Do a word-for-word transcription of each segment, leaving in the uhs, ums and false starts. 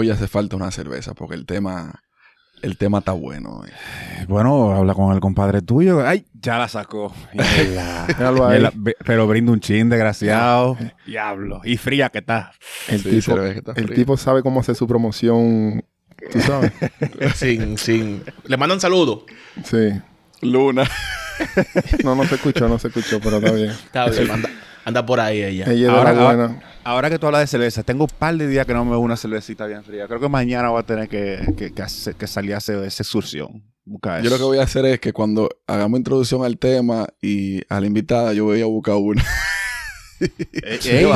hoy hace falta una cerveza porque el tema... El tema está bueno. Bueno, habla con el compadre tuyo. Ay, ya la sacó. La, pero brinda un chin, desgraciado. Diablo. Y fría que está. El, sí, tipo, que está fría. El tipo sabe cómo hacer su promoción. ¿Tú sabes? Sin, sin. Le mandan saludos. Sí. Luna. No, no se escuchó, no se escuchó, pero está bien. Está bien. Anda, anda por ahí ella. Ella ahora, la buena. Ahora, ahora que tú hablas de cerveza, tengo un par de días que no me veo una cervecita bien fría. Creo que mañana voy a tener que, que, que, hacer, que salir a hacer esa excursión. Buscar yo eso. Lo que voy a hacer es que cuando hagamos introducción al tema y a la invitada, yo voy a buscar una. Ey, ey,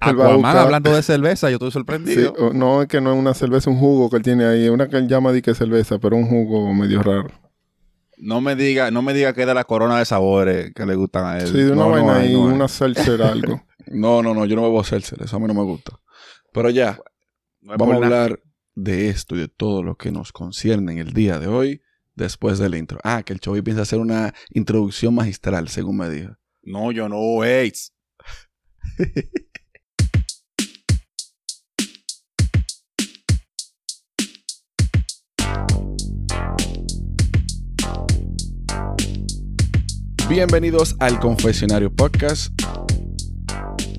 Aquaman hablando de cerveza, yo estoy sorprendido. Sí, no, es que no es una cerveza, un jugo que él tiene ahí. Una que él llama de que cerveza, pero un jugo medio raro. No me diga, no me diga que es de la corona de sabores que le gustan a él. Sí, de una no, vaina no, ahí, no, una seltzer algo. No, no, no, yo no bebo seltzer, eso a mí no me gusta. Pero ya, no vamos a hablar nada de esto y de todo lo que nos concierne en el día de hoy después del intro. Ah, que el Chobi piensa hacer una introducción magistral, según me dijo. No, yo no, hey. Bienvenidos al Confesionario Podcast,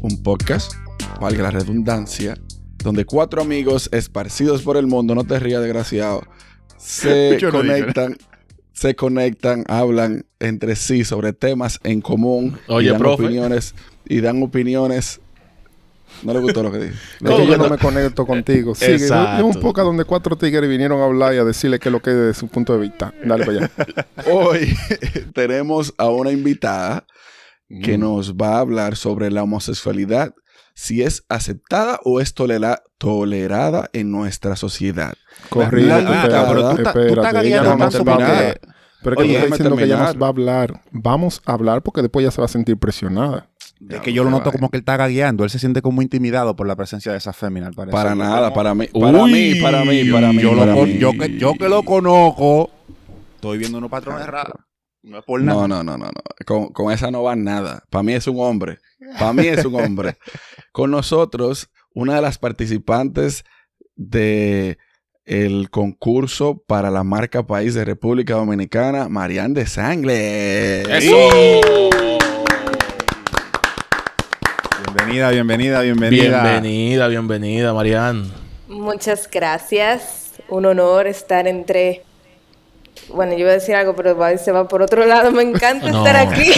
un podcast, valga la redundancia, donde cuatro amigos esparcidos por el mundo, no te rías desgraciado, se Yo conectan, no se conectan, hablan entre sí sobre temas en común. Oye, y dan profe. opiniones y dan opiniones. No le gustó lo que dije. No, que yo no me conecto contigo. Sí, es un poco donde cuatro tigres vinieron a hablar y a decirle qué es lo que es desde su punto de vista. Dale para allá. Hoy tenemos a una invitada mm. que nos va a hablar sobre la homosexualidad, si es aceptada o es tolera- tolerada en nuestra sociedad. Corrido. Pero tú estás caliente, no te va a hablar. Pero que está diciendo que ella nos va a hablar. Vamos a hablar porque después ya se va a sentir presionada. Es que yo lo noto como que él está gagueando. Él se siente como intimidado por la presencia de esa fémina, al parecer. Para nada, para mí. Para mí, para mí, para mí. Yo que, yo que lo conozco, estoy viendo unos patrones raros. No es por nada. No, no, no, no. no. Con, con esa no va nada. Para mí es un hombre. Para mí es un hombre. Con nosotros, una de las participantes de... el concurso para la marca país de República Dominicana, Marian Desangles. ¡Eso! Bienvenida, bienvenida, bienvenida. Bienvenida, bienvenida, Marian. Muchas gracias. Un honor estar entre... Bueno, yo voy a decir algo, pero va, se va por otro lado. Me encanta no. estar aquí.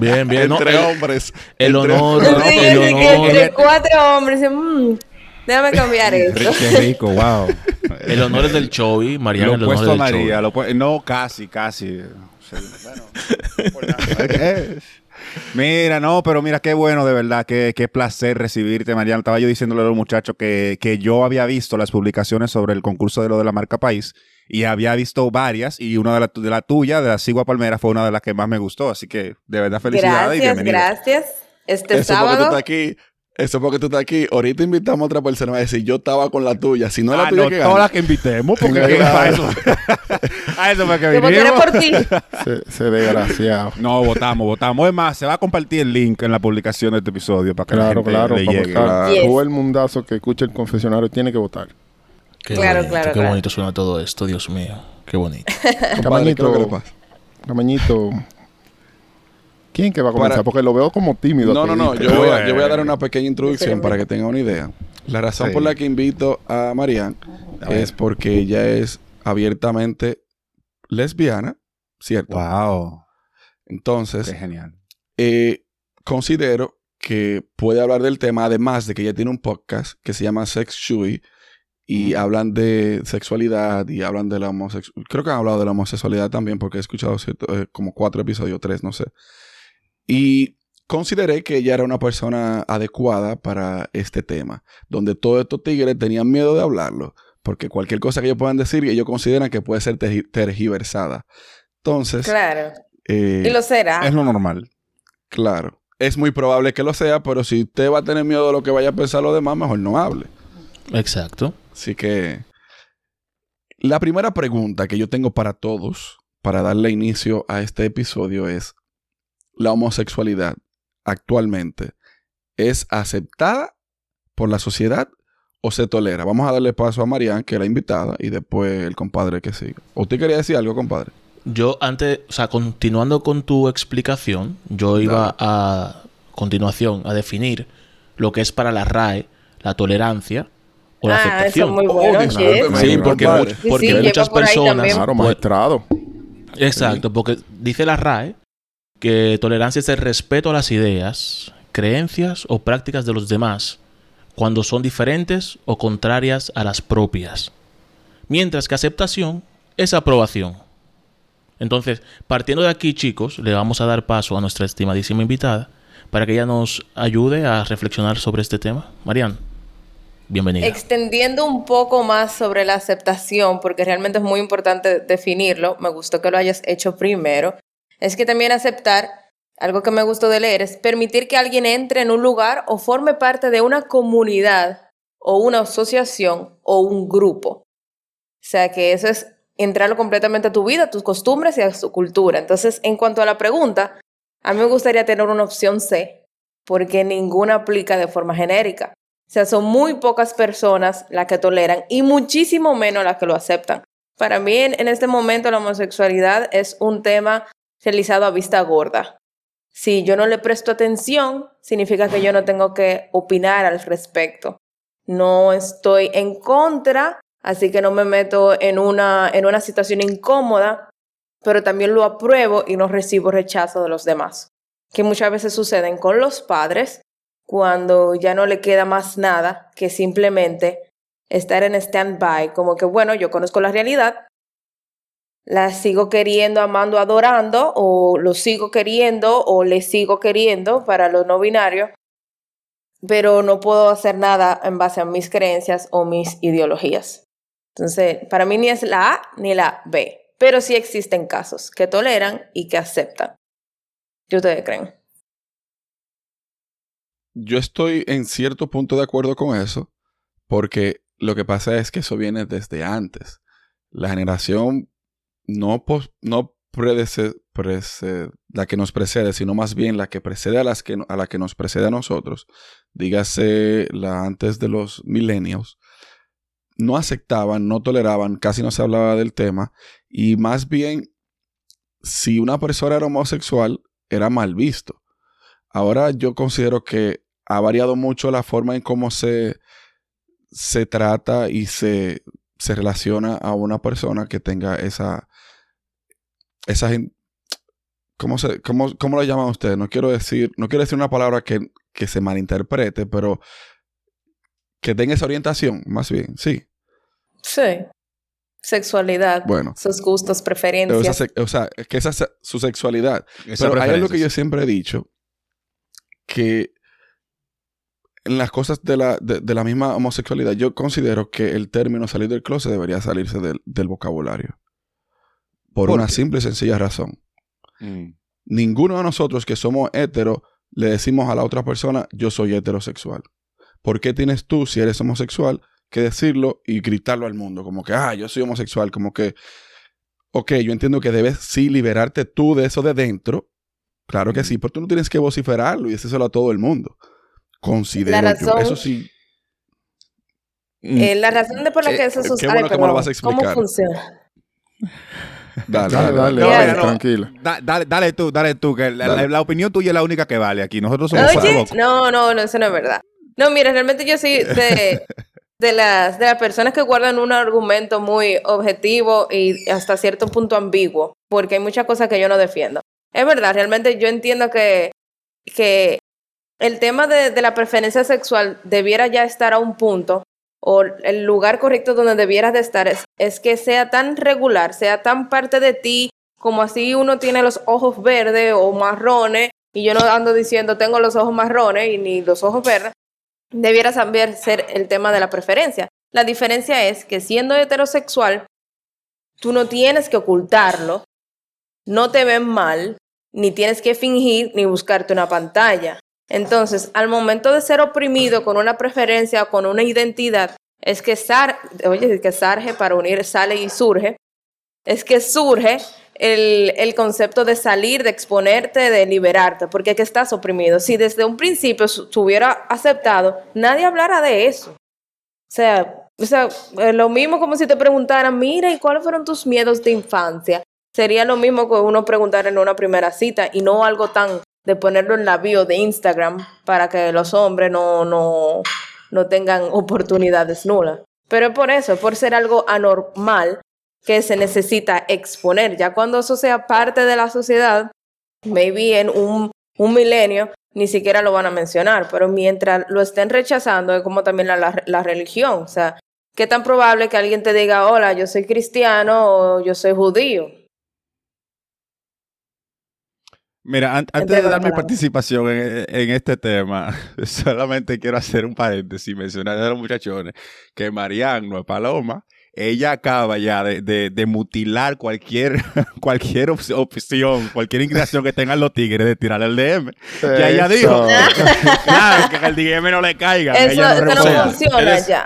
Bien, bien. Entre no, hombres. El, el honor. honor, sí, el honor. Que entre cuatro hombres. Mm. Déjame cambiar eso. Qué rico, wow. El honor es del Chobi, Marian. Lo he puesto a María. Lo pu- no, casi, casi. Bueno, por nada. Mira, no, pero mira, qué bueno, de verdad. Qué, qué placer recibirte, Marian. Estaba yo diciéndole a los muchachos que, que yo había visto las publicaciones sobre el concurso de lo de la marca País y había visto varias y una de la, de la tuya, de la Cigua Palmera, fue una de las que más me gustó. Así que, de verdad, felicidades y bienvenida. Gracias, gracias. Este eso sábado. Eso porque tú estás aquí... Eso porque tú estás aquí. Ahorita invitamos a otra persona. Va a decir, yo estaba con la tuya. Si no es ah, la tuya, no, que gana. Todas las que invitemos. Porque es para eso. A eso fue que vinimos. Yo votaré por ti. Se, se desgraciado. No, votamos, votamos. Es más, se va a compartir el link en la publicación de este episodio para que claro, la gente claro, le llegue. Claro, yes. Todo el mundazo que escucha el confesionario tiene que votar. Qué claro, bonito, claro. Qué claro. bonito suena todo esto, Dios mío. Qué bonito. Camañito. Camañito. ¿Quién que va a comenzar? Para... Porque lo veo como tímido. No, no, no. Yo voy, a, yo voy a dar una pequeña introducción para que tengan una idea. La razón sí. por la que invito a Marian a es porque ella es abiertamente lesbiana, ¿cierto? ¡Wow! Entonces... ¡Qué genial! Eh, considero que puede hablar del tema, además de que ella tiene un podcast que se llama Sex Shui y hablan de sexualidad y hablan de la homosexualidad. Creo que han hablado de la homosexualidad también porque he escuchado cierto, eh, como cuatro episodios, tres, no sé. Y consideré que ella era una persona adecuada para este tema, donde todos estos tigres tenían miedo de hablarlo, porque cualquier cosa que ellos puedan decir, ellos consideran que puede ser ter- tergiversada. Entonces... Claro. Eh, y lo será. Es lo normal. Claro. Es muy probable que lo sea, pero si usted va a tener miedo de lo que vaya a pensar los demás, mejor no hable. Exacto. Así que... La primera pregunta que yo tengo para todos, para darle inicio a este episodio es... ¿La homosexualidad actualmente es aceptada por la sociedad o se tolera? Vamos a darle paso a Marian, que es la invitada, y después el compadre que sigue. ¿Usted quería decir algo, compadre? Yo antes, o sea, continuando con tu explicación, yo iba a, a continuación a definir lo que es para la R A E la tolerancia o la ah, aceptación. Eso es muy bueno, oh, disculpe, sí, porque, porque, sí, porque sí, muchas por personas... Claro, magistrado. Exacto, sí. Porque dice la R A E que tolerancia es el respeto a las ideas, creencias o prácticas de los demás cuando son diferentes o contrarias a las propias. Mientras que aceptación es aprobación. Entonces, partiendo de aquí, chicos, le vamos a dar paso a nuestra estimadísima invitada para que ella nos ayude a reflexionar sobre este tema. Marian, bienvenida. Extendiendo un poco más sobre la aceptación, porque realmente es muy importante definirlo, me gustó que lo hayas hecho primero, es que también aceptar, algo que me gustó de leer, es permitir que alguien entre en un lugar o forme parte de una comunidad o una asociación o un grupo. O sea que eso es entrarlo completamente a tu vida, a tus costumbres y a su cultura. Entonces, en cuanto a la pregunta, a mí me gustaría tener una opción C, porque ninguna aplica de forma genérica. O sea, son muy pocas personas las que toleran y muchísimo menos las que lo aceptan. Para mí, en este momento, la homosexualidad es un tema realizado a vista gorda. Si yo no le presto atención, significa que yo no tengo que opinar al respecto. No estoy en contra, así que no me meto en una, en una situación incómoda, pero también lo apruebo y no recibo rechazo de los demás, que muchas veces suceden con los padres cuando ya no le queda más nada que simplemente estar en stand-by, como que bueno, yo conozco la realidad, la sigo queriendo, amando, adorando, o lo sigo queriendo o le sigo queriendo para los no binarios, pero no puedo hacer nada en base a mis creencias o mis ideologías. Entonces, para mí ni es la A ni la B, pero sí existen casos que toleran y que aceptan. ¿Qué ustedes creen? Yo estoy en cierto punto de acuerdo con eso, porque lo que pasa es que eso viene desde antes. La generación no, pos- no predece- prece- la que nos precede, sino más bien la que precede a, las que no- a la que nos precede a nosotros, dígase la antes de los millennials, no aceptaban, no toleraban, casi no se hablaba del tema. Y más bien, si una persona era homosexual, era mal visto. Ahora yo considero que ha variado mucho la forma en cómo se, se trata y se, se relaciona a una persona que tenga esa... esa ¿cómo, se, cómo, cómo lo llaman ustedes? No quiero decir, no quiero decir una palabra que, que se malinterprete, pero... que tenga esa orientación, más bien, sí. Sí. Sexualidad. Bueno. Sus gustos, preferencias. Esa, o sea, que esa es su sexualidad. Esa Pero hay algo que yo siempre he dicho, que en las cosas de la, de, de la misma homosexualidad, yo considero que el término salir del closet debería salirse del, del vocabulario. Por, ¿Por una qué? simple y sencilla razón. Mm. Ninguno de nosotros que somos héteros le decimos a la otra persona, yo soy heterosexual. ¿Por qué tienes tú, si eres homosexual, que decirlo y gritarlo al mundo? Como que, ah, yo soy homosexual. Como que, ok, yo entiendo que debes sí liberarte tú de eso de dentro. Claro que sí, pero tú no tienes que vociferarlo y decírselo a todo el mundo. Considero la razón, yo. Eso sí. Eh, la razón de por la que eh, eso sucede. Qué bueno que me lo vas a explicar. ¿Cómo funciona? Dale, dale, dale, dale, dale, dale tranquilo. Da, dale, dale tú, dale tú, que dale. La, la opinión tuya es la única que vale aquí. Nosotros somos locos. No, no, no, eso no es verdad. No, mira, realmente yo soy de, de, las, de las personas que guardan un argumento muy objetivo y hasta cierto punto ambiguo, porque hay muchas cosas que yo no defiendo. Es verdad, realmente yo entiendo que, que el tema de, de la preferencia sexual debiera ya estar a un punto, o el lugar correcto donde debieras de estar es, es que sea tan regular, sea tan parte de ti, como así uno tiene los ojos verdes o marrones, y yo no ando diciendo tengo los ojos marrones y ni los ojos verdes, debiera saber ser el tema de la preferencia. La diferencia es que siendo heterosexual, tú no tienes que ocultarlo, no te ven mal, ni tienes que fingir ni buscarte una pantalla. Entonces, al momento de ser oprimido con una preferencia o con una identidad, es que, sar- Oye, es que sarge para unir sale y surge, es que surge el, el concepto de salir, de exponerte, de liberarte, porque es que estás oprimido. Si desde un principio se hubiera aceptado, nadie hablara de eso. sea, o sea, lo mismo como si te preguntaran, mira, ¿y cuáles fueron tus miedos de infancia? Sería lo mismo que uno preguntar en una primera cita y no algo tan de ponerlo en la bio de Instagram para que los hombres no, no, no tengan oportunidades nulas. Pero es por eso, por ser algo anormal que se necesita exponer. Ya cuando eso sea parte de la sociedad, maybe en un, un milenio, ni siquiera lo van a mencionar. Pero mientras lo estén rechazando, es como también la, la, la religión. O sea, ¿qué tan probable que alguien te diga, hola, yo soy cristiano o yo soy judío? Mira, an- antes de dar mi participación en, en este tema, solamente quiero hacer un paréntesis y mencionar a los muchachones que Marian no es paloma. Ella acaba ya de, de, de mutilar cualquier, cualquier op- opción, cualquier inclinación que tengan los tigres de tirarle el D M. Eso. Ya ella dijo, claro, que el D M no le caiga. Eso, ella no, eso no funciona es, ya.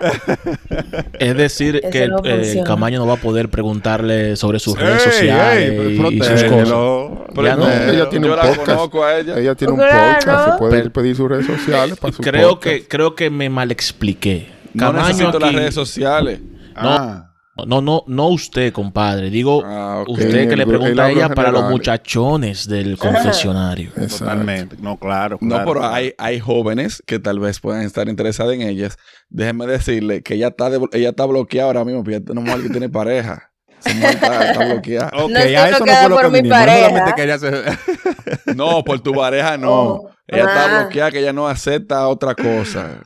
Es decir, eso que no eh, Camaño no va a poder preguntarle sobre sus redes ey, sociales ey, y, y sus cosas. No, ya no, no. Ella tiene yo un podcast. Conozco a ella. Ella tiene claro. un podcast. Se puede pero, pedir sus redes sociales para su creo podcast. Que, creo que me malexpliqué. Camaño no necesito aquí, las redes sociales. No, ah. no, no, no usted, compadre. Digo, ah, okay. usted que le pregunta a ella para los muchachones del confesionario. Totalmente. No, claro, claro. No, pero hay, hay jóvenes que tal vez puedan estar interesadas en ellas. Déjeme decirle que ella está, de, ella está bloqueada ahora mismo, porque no es mujer que tiene pareja. Está, está bloqueada. Okay, no ya eso no fue lo por que mi pareja. No, se... no, por tu pareja no. Oh. Ella ah. está bloqueada, que ella no acepta otra cosa.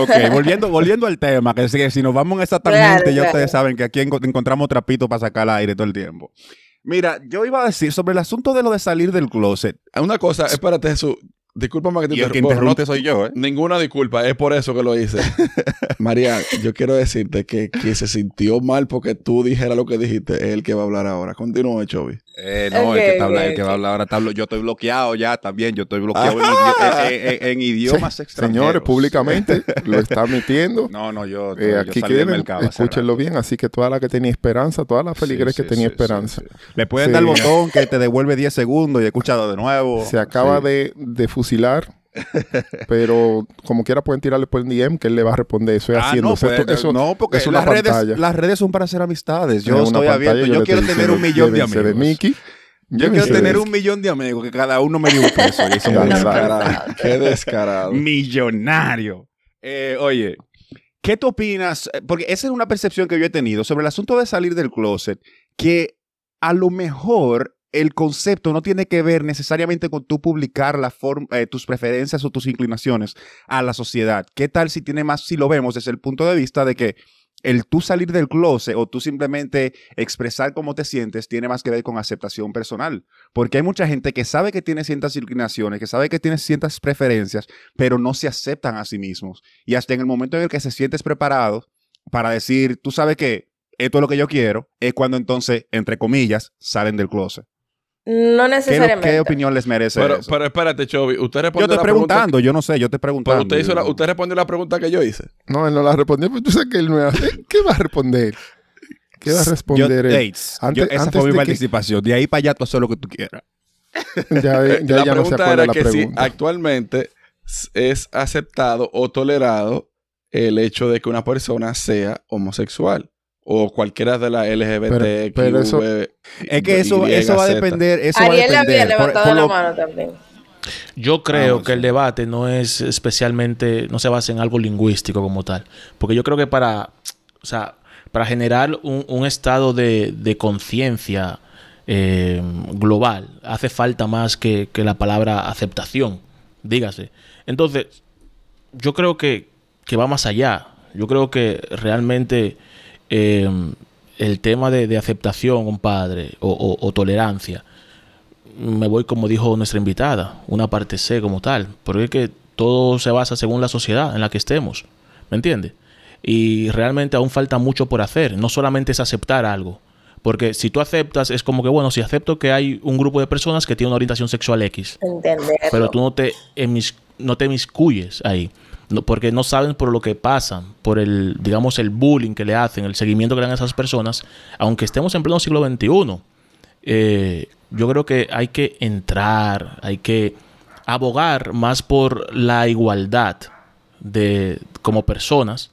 Ok, volviendo, volviendo al tema, que si nos vamos exactamente, claro, ya claro. ustedes saben que aquí enco- encontramos trapito para sacar al aire todo el tiempo. Mira, yo iba a decir sobre el asunto de lo de salir del closet. Una cosa, espérate Jesús, discúlpame que te interrumpa. El que interrumpe soy yo, ¿eh? Ninguna disculpa, es por eso que lo hice. María, yo quiero decirte que quien se sintió mal porque tú dijeras lo que dijiste es el que va a hablar ahora. Continúa, Chovy. Eh, no, okay, el, que está hablando, el que va a hablar ahora. Está, yo estoy bloqueado ya también. Yo estoy bloqueado en, en, en, en idiomas sí, extranjeros. Señores, públicamente lo está admitiendo. No, no, yo, eh, yo aquí salí del mercado. Escúchenlo bien. Así que toda la que tenía esperanza, todas las feligres sí, que sí, tenía sí, esperanza. Sí, sí. Le pueden sí. dar el botón que te devuelve diez segundos y escúchalo de nuevo. Se acaba sí. de, de fusilar. Pero como quiera pueden tirarle por el D M que él le va a responder. Eso es ah, haciendo no, pues, eso, eso, no, porque eso las, redes, las redes son para hacer amistades. Yo estoy abierto. Yo, yo quiero tener un millón de amigos. De yo quiero tener un millón de amigos que cada uno me dé un peso. Y eso qué, descarado, qué descarado. Millonario. Eh, oye, ¿qué tú opinas? Porque esa es una percepción que yo he tenido sobre el asunto de salir del closet, que a lo mejor el concepto no tiene que ver necesariamente con tú publicar la form- eh, tus preferencias o tus inclinaciones a la sociedad. ¿Qué tal si tiene más, si lo vemos desde el punto de vista de que el tú salir del closet o tú simplemente expresar cómo te sientes tiene más que ver con aceptación personal? Porque hay mucha gente que sabe que tiene ciertas inclinaciones, que sabe que tiene ciertas preferencias, pero no se aceptan a sí mismos. Y hasta en el momento en el que se sientes preparado para decir, tú sabes que esto es lo que yo quiero, es cuando entonces, entre comillas, salen del closet. No necesariamente. ¿Qué, ¿Qué opinión les merece pero, eso? Pero espérate, Chovy. Usted respondió. Yo estoy preguntando, que... yo no sé, yo estoy preguntando. Pero usted, hizo la, usted respondió la pregunta que yo hice. No, él no la respondió, pero tú sabes que él no era. ¿Qué va a responder? ¿Qué va a responder yo, él? Antes, yo, esa antes fue mi participación. Que... De ahí para allá tú haces lo que tú quieras. Ya, ya, ya, la ya pregunta no se acuerda era la que pregunta. Si actualmente es aceptado o tolerado el hecho de que una persona sea homosexual. O cualquiera de las L G B T Q, pero eso, es que eso, y, eso va a depender. Eso Ariel va a depender, había levantado por, por la lo... mano también. Yo creo Vamos. que el debate no es especialmente, no se basa en algo lingüístico como tal. Porque yo creo que para, o sea, para generar un, un estado de, de conciencia eh, global hace falta más que, que la palabra aceptación, dígase. Entonces, yo creo que, que va más allá. Yo creo que realmente... Eh, el tema de, de aceptación, compadre, o, o, o tolerancia, me voy como dijo nuestra invitada, una parte C como tal, porque es que todo se basa según la sociedad en la que estemos, ¿me entiendes? Y realmente aún falta mucho por hacer, no solamente es aceptar algo, porque si tú aceptas, es como que, bueno, si acepto que hay un grupo de personas que tiene una orientación sexual X, entenderlo. Pero tú no te, emis, no te inmiscuyes ahí. Porque no saben por lo que pasan, por el, digamos, el bullying que le hacen, el seguimiento que le dan a esas personas. Aunque estemos en pleno siglo veintiuno, eh, yo creo que hay que entrar, hay que abogar más por la igualdad de como personas,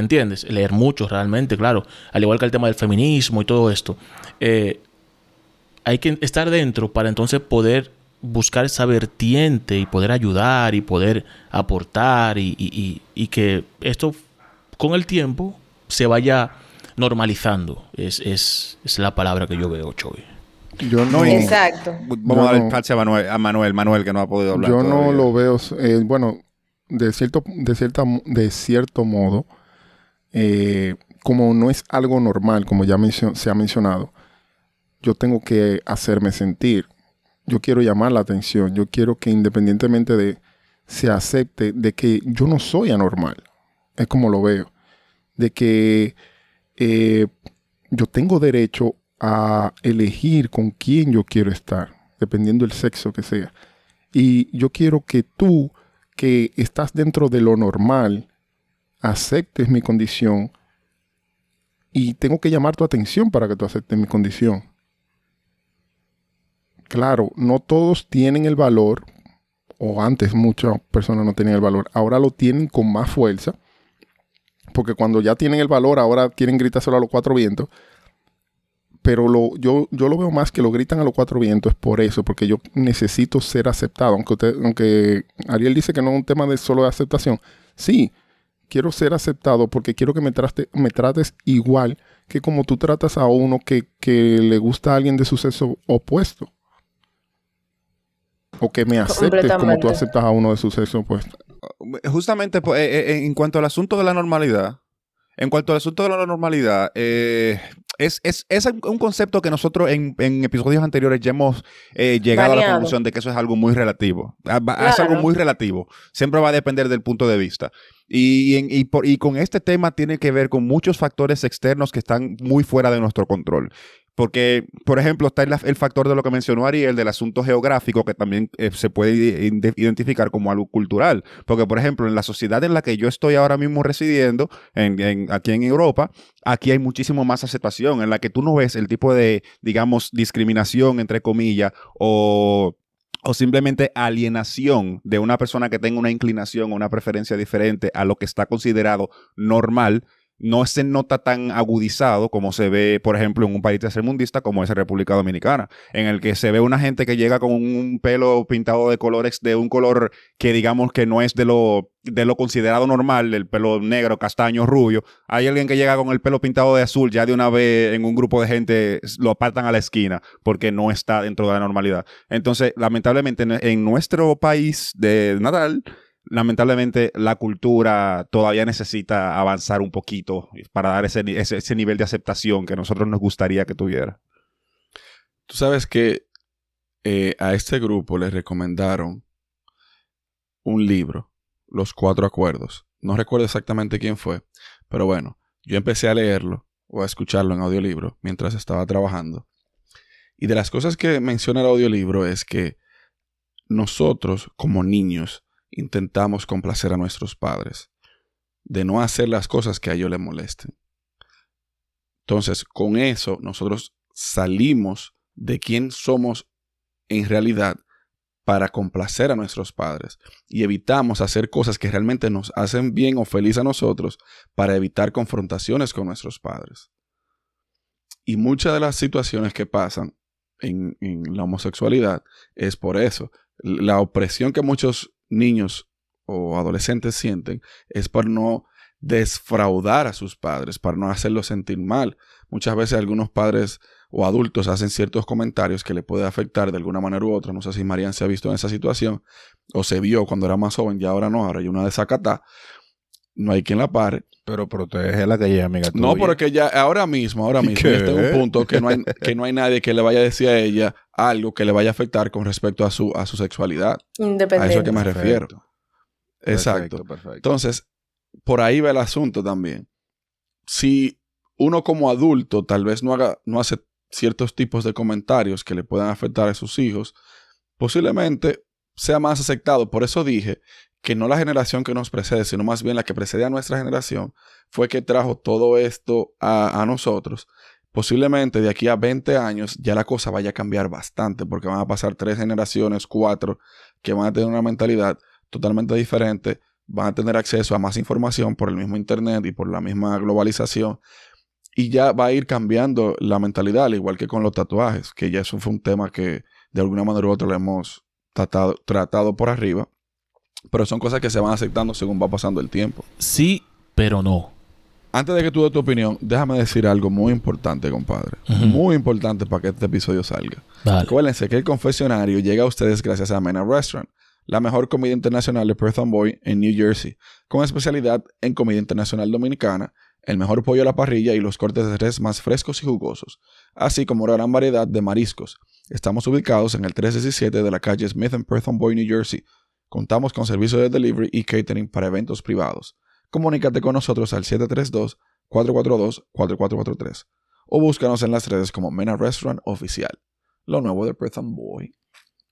¿entiendes? Leer mucho realmente, claro. Al igual que el tema del feminismo y todo esto. Eh, hay que estar dentro para entonces poder buscar esa vertiente y poder ayudar y poder aportar y, y, y, y que esto con el tiempo se vaya normalizando. Es, es, es la palabra que yo veo, Choy. Yo no, exacto. Vamos a dar espacio a Manuel, a Manuel, Manuel que no ha podido hablar. Yo todavía no lo veo. Eh, bueno, de cierto, de cierta, de cierto modo, eh, como no es algo normal, como ya mencio- se ha mencionado, yo tengo que hacerme sentir. Yo quiero llamar la atención. Yo quiero que independientemente de se acepte de que yo no soy anormal. Es como lo veo. De que eh, yo tengo derecho a elegir con quién yo quiero estar, dependiendo del sexo que sea. Y yo quiero que tú, que estás dentro de lo normal, aceptes mi condición. Y tengo que llamar tu atención para que tú aceptes mi condición. Claro, no todos tienen el valor, o antes muchas personas no tenían el valor, ahora lo tienen con más fuerza, porque cuando ya tienen el valor, ahora quieren gritárselo a los cuatro vientos, pero lo, yo, yo lo veo más que lo gritan a los cuatro vientos, es por eso, porque yo necesito ser aceptado, aunque, usted, aunque Ariel dice que no es un tema de solo de aceptación, sí, quiero ser aceptado porque quiero que me, traste, me trates igual que como tú tratas a uno que, que le gusta a alguien de su sexo opuesto. O que me aceptes como tú aceptas a uno de sus sexos opuestos. Justamente pues, eh, en cuanto al asunto de la normalidad, en cuanto al asunto de la normalidad, eh, es, es, es un concepto que nosotros en, en episodios anteriores ya hemos eh, llegado Baneado. a la conclusión de que eso es algo muy relativo. Es claro. algo muy relativo. Siempre va a depender del punto de vista. Y, y, y, por, y con este tema tiene que ver con muchos factores externos que están muy fuera de nuestro control. Porque, por ejemplo, está el, el factor de lo que mencionó Ariel, del asunto geográfico, que también eh, se puede ide- identificar como algo cultural. Porque, por ejemplo, en la sociedad en la que yo estoy ahora mismo residiendo, en, en, aquí en Europa, aquí hay muchísimo más aceptación, en la que tú no ves el tipo de, digamos, discriminación, entre comillas, o... o simplemente alienación de una persona que tenga una inclinación o una preferencia diferente a lo que está considerado normal, no se nota tan agudizado como se ve, por ejemplo, en un país tercermundista como es la República Dominicana, en el que se ve una gente que llega con un pelo pintado de colores, de un color que digamos que no es de lo, de lo considerado normal, el pelo negro, castaño, rubio. Hay alguien que llega con el pelo pintado de azul, ya de una vez en un grupo de gente lo apartan a la esquina porque no está dentro de la normalidad. Entonces, lamentablemente, en nuestro país de natal, lamentablemente la cultura todavía necesita avanzar un poquito para dar ese, ese, ese nivel de aceptación que a nosotros nos gustaría que tuviera. Tú sabes que eh, a este grupo les recomendaron un libro, Los Cuatro Acuerdos. No recuerdo exactamente quién fue, pero bueno, yo empecé a leerlo o a escucharlo en audiolibro mientras estaba trabajando. Y de las cosas que menciona el audiolibro es que nosotros como niños intentamos complacer a nuestros padres, de no hacer las cosas que a ellos les molesten. Entonces, con eso, nosotros salimos de quién somos en realidad para complacer a nuestros padres y evitamos hacer cosas que realmente nos hacen bien o feliz a nosotros para evitar confrontaciones con nuestros padres. Y muchas de las situaciones que pasan en, en la homosexualidad es por eso. La opresión que muchos niños o adolescentes sienten es para no desfraudar a sus padres, para no hacerlos sentir mal. Muchas veces algunos padres o adultos hacen ciertos comentarios que le puede afectar de alguna manera u otra. No sé si Marian se ha visto en esa situación o se vio cuando era más joven y ahora no, ahora hay una desacatá. No hay quien la pare. Pero protege la que ella amiga tuya. No, porque ya ahora mismo, ahora mismo, ¿qué? Está en un punto que no hay, que no hay nadie que le vaya a decir a ella algo que le vaya a afectar con respecto a su, a su sexualidad. Independiente. A eso a que me perfecto. refiero. Exacto. Perfecto, perfecto. Entonces, por ahí va el asunto también. Si uno como adulto tal vez no haga, no hace ciertos tipos de comentarios que le puedan afectar a sus hijos, posiblemente sea más aceptado. Por eso dije que no la generación que nos precede, sino más bien la que precede a nuestra generación, fue que trajo todo esto a, a nosotros. Posiblemente de aquí a veinte años ya la cosa vaya a cambiar bastante, porque van a pasar tres generaciones, cuatro, que van a tener una mentalidad totalmente diferente van a tener acceso a más información por el mismo internet y por la misma globalización. Y ya va a ir cambiando la mentalidad, al igual que con los tatuajes, que ya eso fue un tema que de alguna manera u otra le hemos tratado, tratado por arriba. Pero son cosas que se van aceptando según va pasando el tiempo. Sí, pero no. Antes de que tú des tu opinión, déjame decir algo muy importante, compadre. Uh-huh. Muy importante para que este episodio salga. Dale. Acuérdense que el confesionario llega a ustedes gracias a Mena Restaurant, la mejor comida internacional de Perth and Boy en New Jersey, con especialidad en comida internacional dominicana, el mejor pollo a la parrilla y los cortes de res más frescos y jugosos, así como una gran variedad de mariscos. Estamos ubicados en el tres diecisiete de la calle Smith en Perth and Boy, New Jersey. Contamos con servicio de delivery y catering para eventos privados. Comunícate con nosotros al siete tres dos, cuatro cuatro dos, cuatro cuatro cuatro tres o búscanos en las redes como Mena Restaurant Oficial. Lo nuevo de Perth and Boy.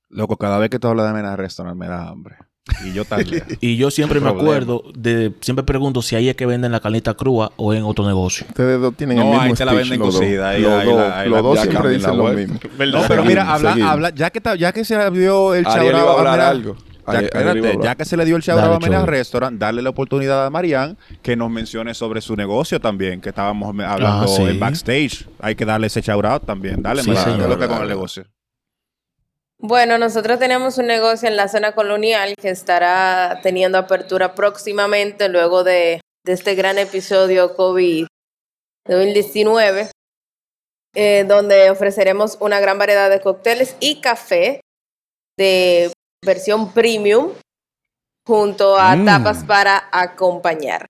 Loco, cada vez que tú hablas de Mena Restaurant me da hambre. Y yo también. Y yo siempre me acuerdo, de siempre pregunto si ahí es que venden la carnita crúa o en otro negocio. Ustedes dos tienen no, el mismo ahí te la venden cocida. Los dos siempre dicen lo mismo. No, pero mira, habla, habla, ya que, ta, ya que se dio el chabrao a hablar algo. Ya, espérate, ya que se le dio el chabrao a Mena Restaurant, darle la oportunidad a Marian que nos mencione sobre su negocio también, que estábamos hablando ah, sí. en backstage. Hay que darle ese chabrao también. Dale, sí, Marian, lo que con el negocio. Bueno, nosotros tenemos un negocio en la zona colonial que estará teniendo apertura próximamente luego de, de este gran episodio COVID dos mil diecinueve, eh, donde ofreceremos una gran variedad de cócteles y café de versión premium junto a mm. tapas para acompañar.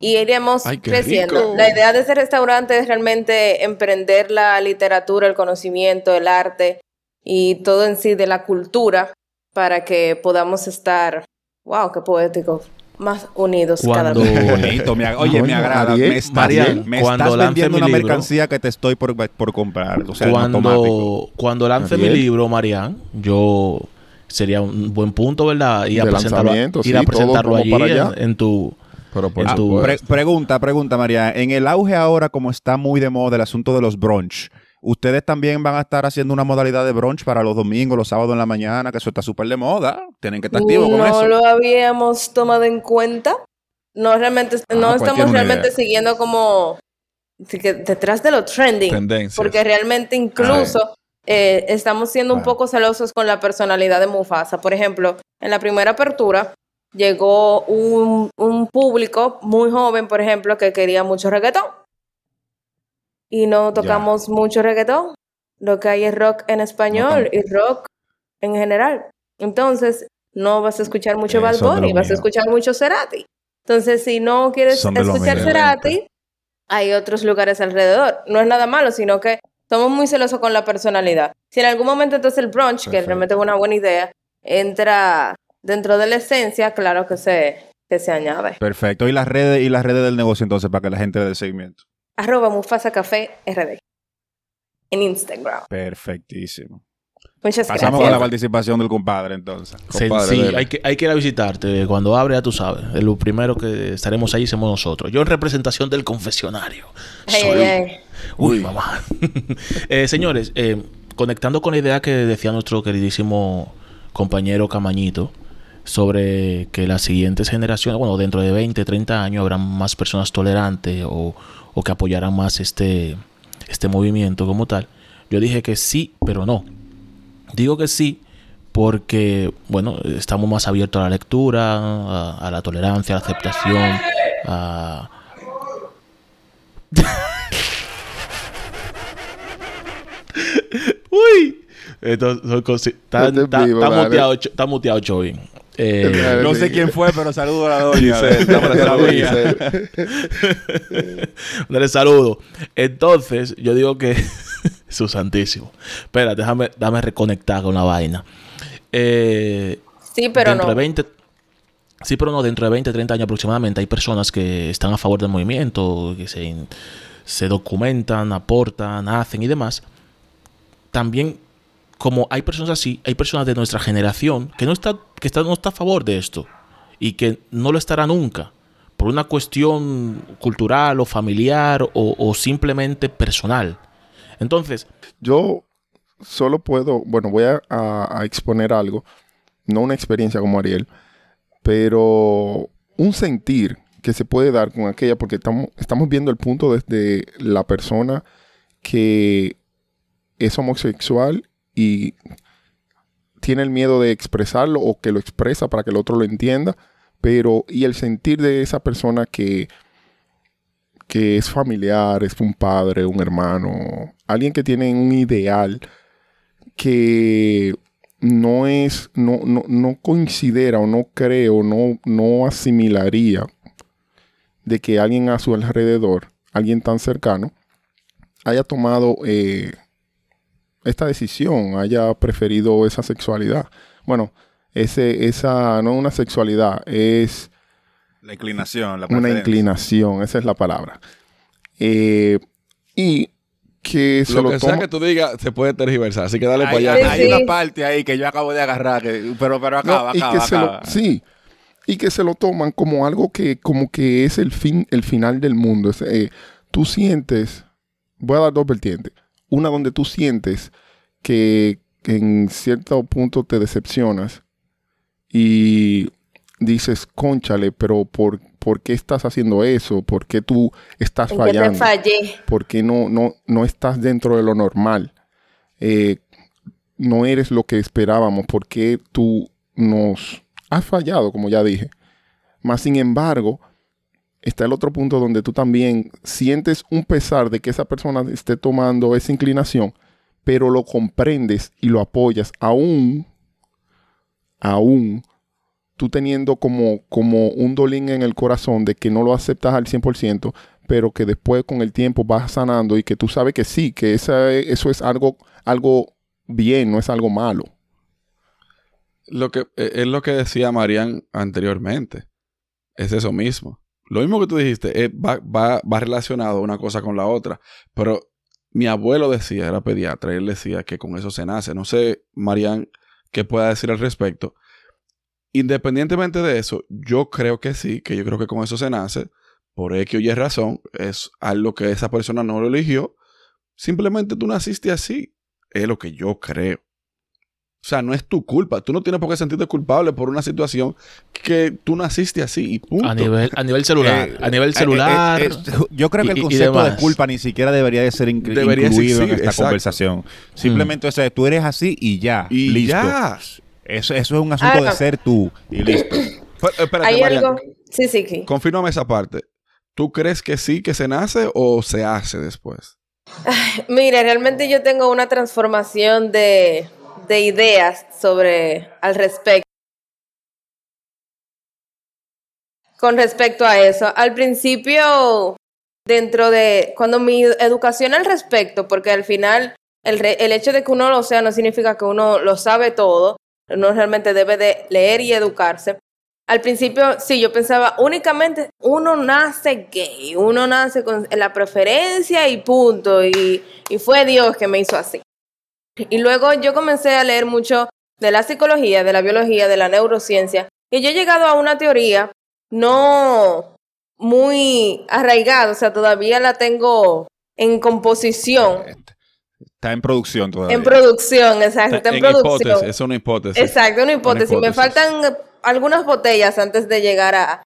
Y iremos Ay, creciendo. Rico. La idea de este restaurante es realmente emprender la literatura, el conocimiento, el arte y todo en sí de la cultura para que podamos estar, wow, qué poético, más unidos cuando... cada vez. Bonito, me, oye, no, me agrada. Mariel, me estás, Mariel, me estás vendiendo una libro, mercancía que te estoy por, por comprar. O sea, cuando, automático. Cuando lance Mariel. mi libro, Marian, yo sería un buen punto, ¿verdad? Ir a presentarlo, ir sí, a presentarlo allí en, en tu... Pero por ah, tu pre- pregunta, pregunta, Marian. En el auge ahora, como está muy de moda el asunto de los brunch, ustedes también van a estar haciendo una modalidad de brunch para los domingos, los sábados en la mañana, que eso está súper de moda. Tienen que estar activos no con eso. No lo habíamos tomado en cuenta. No realmente, ah, no estamos realmente idea. siguiendo como detrás de lo trending. Tendencias. Porque realmente incluso eh, estamos siendo un poco celosos con la personalidad de Mufasa. Por ejemplo, en la primera apertura llegó un, un público muy joven, por ejemplo, que quería mucho reggaetón. Y no tocamos ya. mucho reggaetón. Lo que hay es rock en español no, y rock en general. Entonces, no vas a escuchar mucho Bad Bunny, vas mío. a escuchar mucho Cerati. Entonces, si no quieres escuchar Cerati, hay otros lugares alrededor. No es nada malo, sino que somos muy celosos con la personalidad. Si en algún momento entonces el brunch, Perfecto. que realmente es una buena idea, entra dentro de la esencia, claro que se, que se añade. Perfecto. ¿Y las redes, y las redes del negocio entonces para que la gente dé seguimiento? Arroba MufasaCaféRD en Instagram. Perfectísimo. Muchas Pasamos gracias. Pasamos con la participación del compadre, entonces. Compadre, sí, sí hay, que, hay que ir a visitarte. Cuando abre, ya tú sabes. Lo primero que estaremos ahí somos nosotros. Yo en representación del confesionario. Hey, Soy... hey. Uy, Uy, mamá. eh, señores, eh, conectando con la idea que decía nuestro queridísimo compañero Camañito sobre que las siguientes generaciones, bueno, dentro de veinte, treinta años habrán más personas tolerantes o... o que apoyaran más este, este movimiento como tal. Yo dije que sí, pero no. Digo que sí porque, bueno, estamos más abiertos a la lectura, a, a la tolerancia, a la aceptación, a... ¡Uy! Entonces, está muteado, está muteado, Chovin. Eh, no sé quién fue, pero saludo a la doña. Dale saludo. Entonces, yo digo que su santísimo. Espera, déjame, déjame reconectar con la vaina. Eh, sí, pero dentro no. De veinte, sí, pero no. Dentro de veinte, treinta años aproximadamente hay personas que están a favor del movimiento, que se, se documentan, aportan, hacen y demás. También... como hay personas así, hay personas de nuestra generación que no está, que está, no está a favor de esto y que no lo estará nunca por una cuestión cultural o familiar o, o simplemente personal. Entonces... Yo solo puedo... Bueno, voy a, a, a exponer algo. No una experiencia como Ariel, pero... un sentir que se puede dar con aquella, porque estamos, estamos viendo el punto desde la persona que es homosexual y tiene el miedo de expresarlo o que lo expresa para que el otro lo entienda, pero y el sentir de esa persona que, que es familiar, es un padre, un hermano, alguien que tiene un ideal que no es, no, no, no considera o no cree o no, no asimilaría de que alguien a su alrededor, alguien tan cercano, haya tomado eh, esta decisión, haya preferido esa sexualidad. Bueno, ese, esa no es una sexualidad, es... La inclinación, la preferencia. Una inclinación, esa es la palabra. Eh, y que se lo, lo que toma... sea que tú digas se puede tergiversar, así que dale para allá. Sí, hay sí. una parte ahí que yo acabo de agarrar, que, pero, pero acaba, no, y acaba, que acaba. Se lo, sí, y que se lo toman como algo que, como que es el fin, el final del mundo. Es, eh, tú sientes... Voy a dar dos vertientes. Una donde tú sientes que, que en cierto punto te decepcionas y dices, cónchale, pero por, ¿por qué estás haciendo eso? ¿Por qué tú estás fallando? ¿Por qué no, no, no estás dentro de lo normal? Eh, no eres lo que esperábamos. ¿Por qué tú nos has fallado, como ya dije? Más sin embargo... Está el otro punto donde tú también sientes un pesar de que esa persona esté tomando esa inclinación, pero lo comprendes y lo apoyas, aún, aún, tú teniendo como, como un dolín en el corazón de que no lo aceptas al cien por ciento, pero que después con el tiempo vas sanando y que tú sabes que sí, que esa, eso es algo, algo bien, no es algo malo. Lo que, es lo que decía Marian anteriormente. Es eso mismo. Lo mismo que tú dijiste, eh, va, va, va relacionado una cosa con la otra. Pero mi abuelo decía, era pediatra, él decía que con eso se nace. No sé, Marian, qué pueda decir al respecto. Independientemente de eso, yo creo que sí, que yo creo que con eso se nace. Por X o Y razón, es algo que esa persona no lo eligió. Simplemente tú naciste así. Es lo que yo creo. O sea, no es tu culpa. Tú no tienes por qué sentirte culpable por una situación que tú naciste así y punto. A nivel, a nivel celular. Eh, a nivel celular. Eh, eh, eh, yo creo que el concepto y, y de culpa ni siquiera debería de ser incre- debería incluido ser, sí, en esta exacto. conversación. Simplemente, mm. o sea, tú eres así y ya. Y listo. Ya. Eso, eso es un asunto ah, no. de ser tú y listo. Pero, espérate, ¿hay Marian, algo? Sí, sí, sí. Confírmame esa parte. ¿Tú crees que sí, que se nace o se hace después? Ay, mira, realmente yo tengo una transformación de... de ideas sobre al respecto con respecto a eso. Al principio, dentro de cuando mi educación al respecto, porque al final el, re, el hecho de que uno lo sea no significa que uno lo sabe todo, uno realmente debe de leer y educarse. Al principio sí, yo pensaba únicamente uno nace gay, uno nace con la preferencia y punto, y, y fue Dios que me hizo así. Y luego yo comencé a leer mucho de la psicología, de la biología, de la neurociencia. Y yo he llegado a una teoría no muy arraigada, o sea, todavía la tengo en composición. Está en producción todavía. En producción, exacto. Está, está en producción. Hipótesis, es una hipótesis. Exacto, una hipótesis. Una hipótesis. Me faltan algunas botellas antes de llegar a,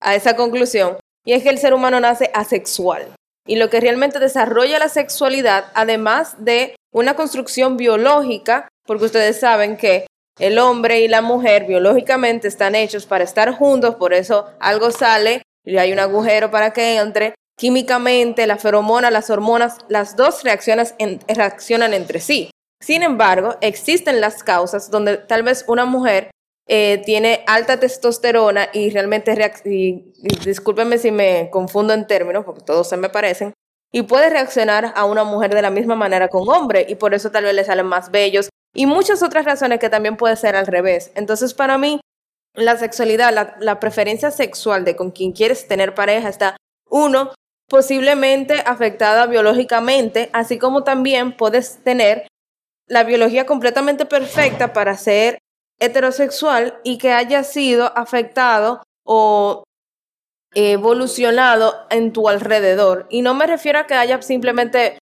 a esa conclusión. Y es que el ser humano nace asexual. Y lo que realmente desarrolla la sexualidad, además de una construcción biológica, porque ustedes saben que el hombre y la mujer biológicamente están hechos para estar juntos, por eso algo sale y hay un agujero para que entre. Químicamente, la feromona, las hormonas, las dos reacciones en, reaccionan entre sí. Sin embargo, existen las causas donde tal vez una mujer eh, tiene alta testosterona y realmente, reac- y, y, discúlpenme si me confundo en términos, porque todos se me parecen, y puede reaccionar a una mujer de la misma manera con hombre, y por eso tal vez le salen más bellos, y muchas otras razones que también puede ser al revés. Entonces, para mí, la sexualidad, la, la preferencia sexual de con quien quieres tener pareja está, uno, posiblemente afectada biológicamente, así como también puedes tener la biología completamente perfecta para ser heterosexual y que haya sido afectado o evolucionado en tu alrededor. Y no me refiero a que haya simplemente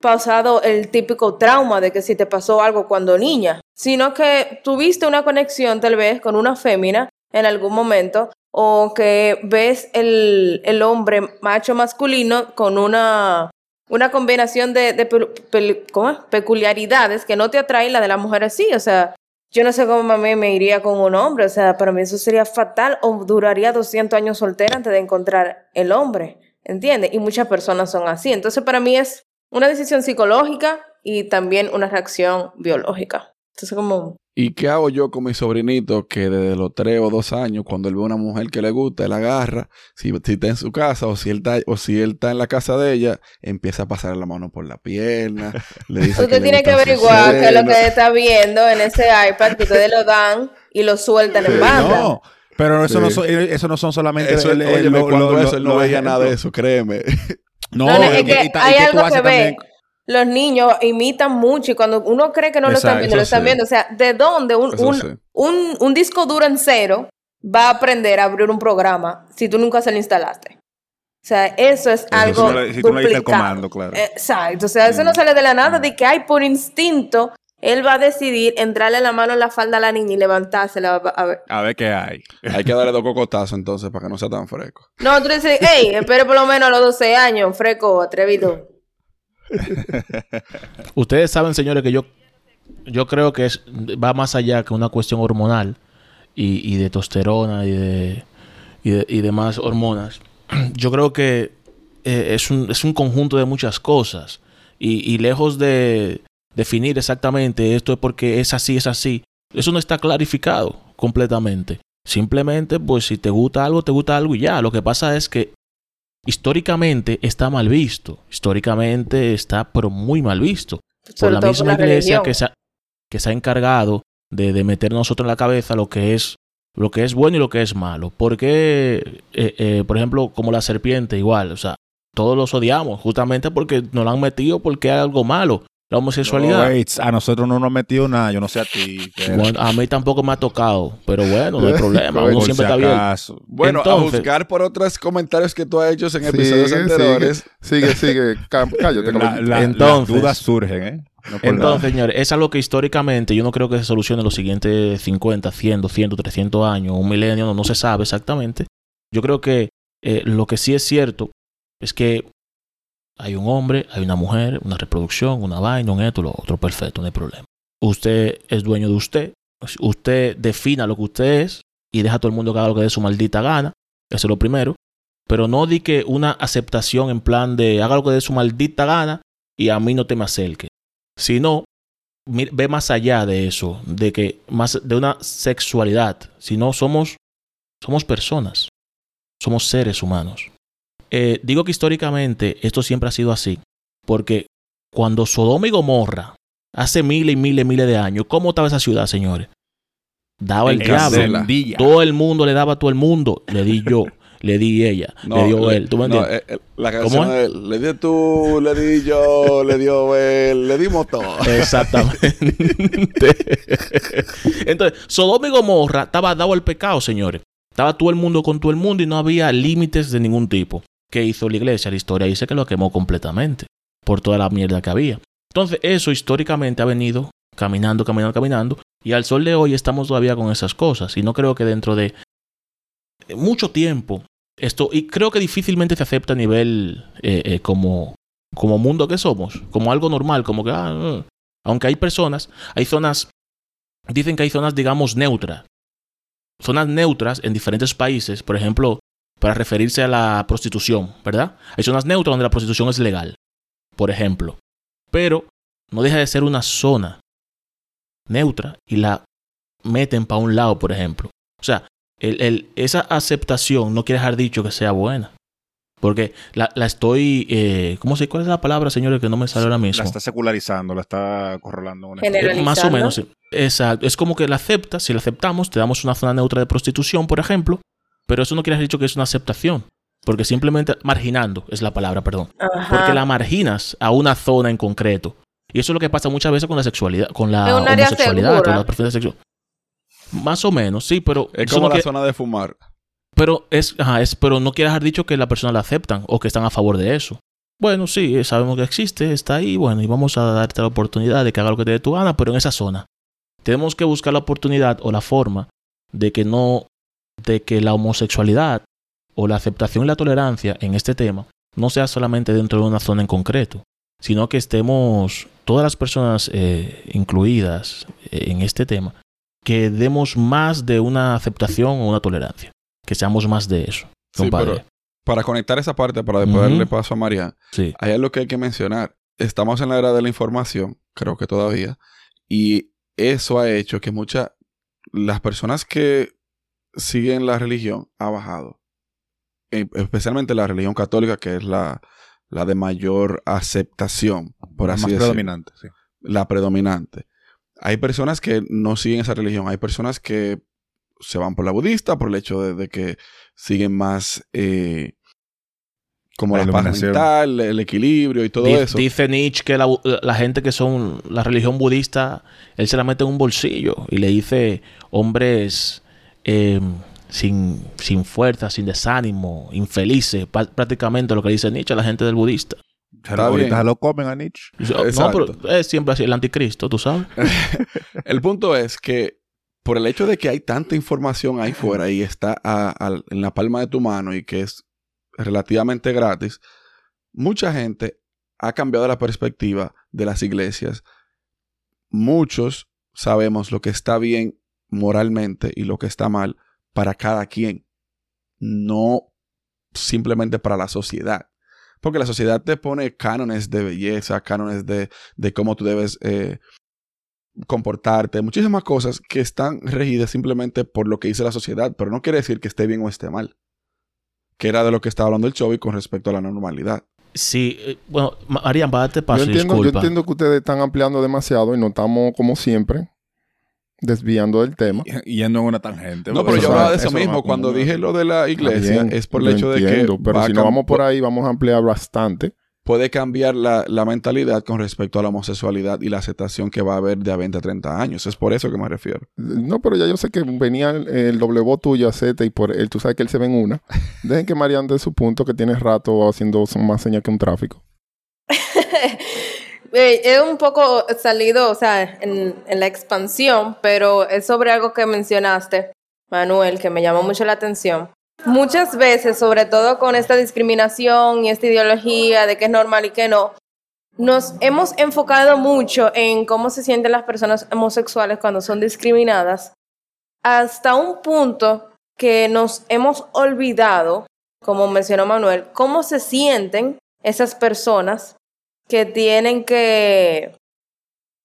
pasado el típico trauma de que si te pasó algo cuando niña, sino que tuviste una conexión tal vez con una fémina en algún momento o que ves el, el hombre macho masculino con una, una combinación de, de pe, pe, ¿cómo? peculiaridades que no te atrae la de las mujeres, sí, o sea, yo no sé cómo a mí me iría con un hombre, o sea, para mí eso sería fatal o duraría doscientos años soltera antes de encontrar el hombre, ¿entiendes? Y muchas personas son así, entonces para mí es una decisión psicológica y también una reacción biológica. Entonces como... ¿Y qué hago yo con mi sobrinito que desde los tres o dos años, cuando él ve a una mujer que le gusta, él agarra, si, si está en su casa o si él está, o si él está en la casa de ella, empieza a pasar la mano por la pierna, le dice usted que tiene que averiguar qué es lo que está viendo en ese iPad que ustedes lo dan y lo sueltan en banda. No. Pero eso, sí. no, son, eso no son solamente... Eso, el, el, óyeme, lo, cuando lo, eso, él no veía nada de eso, créeme. No, no, no es, es que y ta, hay y que algo que ve. Los niños imitan mucho y cuando uno cree que no exacto, lo están viendo, lo están sí. viendo. O sea, ¿de dónde un, un, sí. un, un disco duro en cero va a aprender a abrir un programa si tú nunca se lo instalaste? O sea, eso es eso algo si no le, si tú duplicado. No le diste el comando, claro. Exacto. O sea, eso mm. no sale de la nada de que hay por instinto. Él va a decidir entrarle la mano en la falda a la niña y levantársela a ver. A ver qué hay. Hay que darle dos cocotazos entonces para que no sea tan fresco. No, tú dices, hey, espere por lo menos a los doce años, fresco, atrevido. Ustedes saben, señores, que yo, yo creo que es, va más allá que una cuestión hormonal y, y de testosterona y de, y de y demás hormonas. Yo creo que eh, es, un, es un conjunto de muchas cosas y, y lejos de... definir exactamente esto es porque es así, es así. Eso no está clarificado completamente. Simplemente, pues, si te gusta algo, te gusta algo y ya. Lo que pasa es que históricamente está mal visto. Históricamente está, pero muy mal visto. Sobre por la misma por la iglesia religión. que se ha, que se ha encargado de, de meter nosotros en la cabeza lo que es, lo que es bueno y lo que es malo. Porque, eh, eh, por ejemplo, como la serpiente, igual. O sea, todos los odiamos justamente porque nos la han metido porque hay algo malo. La homosexualidad. No, hey, a nosotros no nos ha metido nada. Yo no sé a ti. Bueno, a mí tampoco me ha tocado. Pero bueno, no hay problema. Uno siempre si está bien. Bueno, entonces, a buscar por otros comentarios que tú has hecho en episodios sigue, anteriores. Sigue, sigue. Cállate. La, la, entonces, las dudas surgen, ¿eh? No entonces, nada. Señores, es algo que históricamente yo no creo que se solucione en los siguientes cincuenta, cien, doscientos, trescientos años, un milenio, no, no se sabe exactamente. Yo creo que eh, lo que sí es cierto es que hay un hombre, hay una mujer, una reproducción, una vaina, un esto, lo otro, perfecto, no hay problema. Usted es dueño de usted, usted defina lo que usted es y deja a todo el mundo que haga lo que dé su maldita gana, eso es lo primero, pero no di que una aceptación en plan de haga lo que dé su maldita gana y a mí no te me acerque, sino ve más allá de eso, de que más de una sexualidad, sino somos, somos personas, somos seres humanos. Eh, digo que históricamente esto siempre ha sido así, porque cuando Sodoma y Gomorra, hace miles y miles y miles de años, ¿cómo estaba esa ciudad, señores? Daba el diablo, todo el mundo le daba a todo el mundo, le di yo, le di ella, no, le dio él, ¿tú me entiendes? No, eh, la canción de él, le di tú, le di yo, le dio él, le dimos todo. Exactamente. Entonces, Sodoma y Gomorra estaba dado al pecado, señores. Estaba todo el mundo con todo el mundo y no había límites de ningún tipo. ¿Qué hizo la iglesia? La historia dice que lo quemó completamente por toda la mierda que había. Entonces eso históricamente ha venido caminando, caminando, caminando y al sol de hoy estamos todavía con esas cosas y no creo que dentro de mucho tiempo esto, y creo que difícilmente se acepta a nivel eh, eh, como, como mundo que somos, como algo normal, como que ah, no. Aunque hay personas, hay zonas, dicen que hay zonas digamos neutras, zonas neutras en diferentes países, por ejemplo, para referirse a la prostitución, ¿verdad? Hay zonas neutras donde la prostitución es legal, por ejemplo. Pero no deja de ser una zona neutra y la meten para un lado, por ejemplo. O sea, el, el, esa aceptación no quiere dejar dicho que sea buena. Porque la, la estoy... Eh, ¿cómo se, ¿Cuál es la palabra, señores, que no me sale ahora mismo? La está secularizando, la está corralando. Generalizando. Más o menos, sí. Exacto. Es como que la aceptas, si la aceptamos, te damos una zona neutra de prostitución, por ejemplo, pero eso no quiere decir que es una aceptación, porque simplemente marginando es la palabra, perdón. Ajá. Porque la marginas a una zona en concreto. Y eso es lo que pasa muchas veces con la sexualidad, con la homosexualidad, con la preferencia sexual. Más o menos, sí, pero... Es como no la quiere... zona de fumar. Pero es, ajá, es, pero no quiere dejar dicho que la persona la aceptan o que están a favor de eso. Bueno, sí, sabemos que existe, está ahí, bueno, y vamos a darte la oportunidad de que haga lo que te dé tu gana, pero en esa zona. Tenemos que buscar la oportunidad o la forma de que no de que la homosexualidad o la aceptación y la tolerancia en este tema no sea solamente dentro de una zona en concreto, sino que estemos todas las personas eh, incluidas en este tema, que demos más de una aceptación o una tolerancia, que seamos más de eso, compadre. Sí, pero para conectar esa parte, para después uh-huh. darle paso a Marian, sí. hay algo que hay que mencionar. Estamos en la era de la información, creo que todavía, y eso ha hecho que muchas... Las personas que siguen la religión ha bajado. Especialmente la religión católica, que es la, la de mayor aceptación, por así decirlo. Más predominante, sí. La predominante. Hay personas que no siguen esa religión. Hay personas que se van por la budista, por el hecho de, de que siguen más... Eh, como la, la paz mental, el equilibrio y todo D- eso. Dice Nietzsche que la, la gente que son la religión budista, él se la mete en un bolsillo y le dice hombres eh, sin, sin fuerza, sin desánimo, infelices. Pa- prácticamente lo que dice Nietzsche a la gente del budista. Ahorita lo comen a Nietzsche. No, pero es siempre así, el anticristo, tú sabes. El punto es que por el hecho de que hay tanta información ahí fuera y está a, a, en la palma de tu mano y que es relativamente gratis, mucha gente ha cambiado la perspectiva de las iglesias. Muchos sabemos lo que está bien moralmente y lo que está mal para cada quien, no simplemente para la sociedad. Porque la sociedad te pone cánones de belleza, cánones de, de cómo tú debes eh, comportarte, muchísimas cosas que están regidas simplemente por lo que dice la sociedad, pero no quiere decir que esté bien o esté mal. Que era de lo que estaba hablando el Chovy con respecto a la normalidad. Sí. Bueno, Marian, para darte paso, yo entiendo, disculpa. Yo entiendo que ustedes están ampliando demasiado y no estamos, como siempre, desviando del tema. Y yendo en una tangente. No, pero yo hablaba de eso, eso mismo. Más, Cuando no, dije lo de la iglesia, bien, es por el hecho entiendo, de que... Pero si no vamos por ahí, vamos a ampliar bastante. Puede cambiar la, la mentalidad con respecto a la homosexualidad y la aceptación que va a haber de a veinte a treinta años. Es por eso que me refiero. No, pero ya yo sé que venía el, el doble voz tuyo, Z, y por él, tú sabes que él se ve en una. Dejen que Marian dé su punto, que tiene rato haciendo más señas que un tráfico. Es un poco salido, o sea, en, en la expansión, pero es sobre algo que mencionaste, Manuel, que me llamó mucho la atención. Muchas veces, sobre todo con esta discriminación y esta ideología de que es normal y que no, nos hemos enfocado mucho en cómo se sienten las personas homosexuales cuando son discriminadas, hasta un punto que nos hemos olvidado, como mencionó Manuel, cómo se sienten esas personas que tienen que,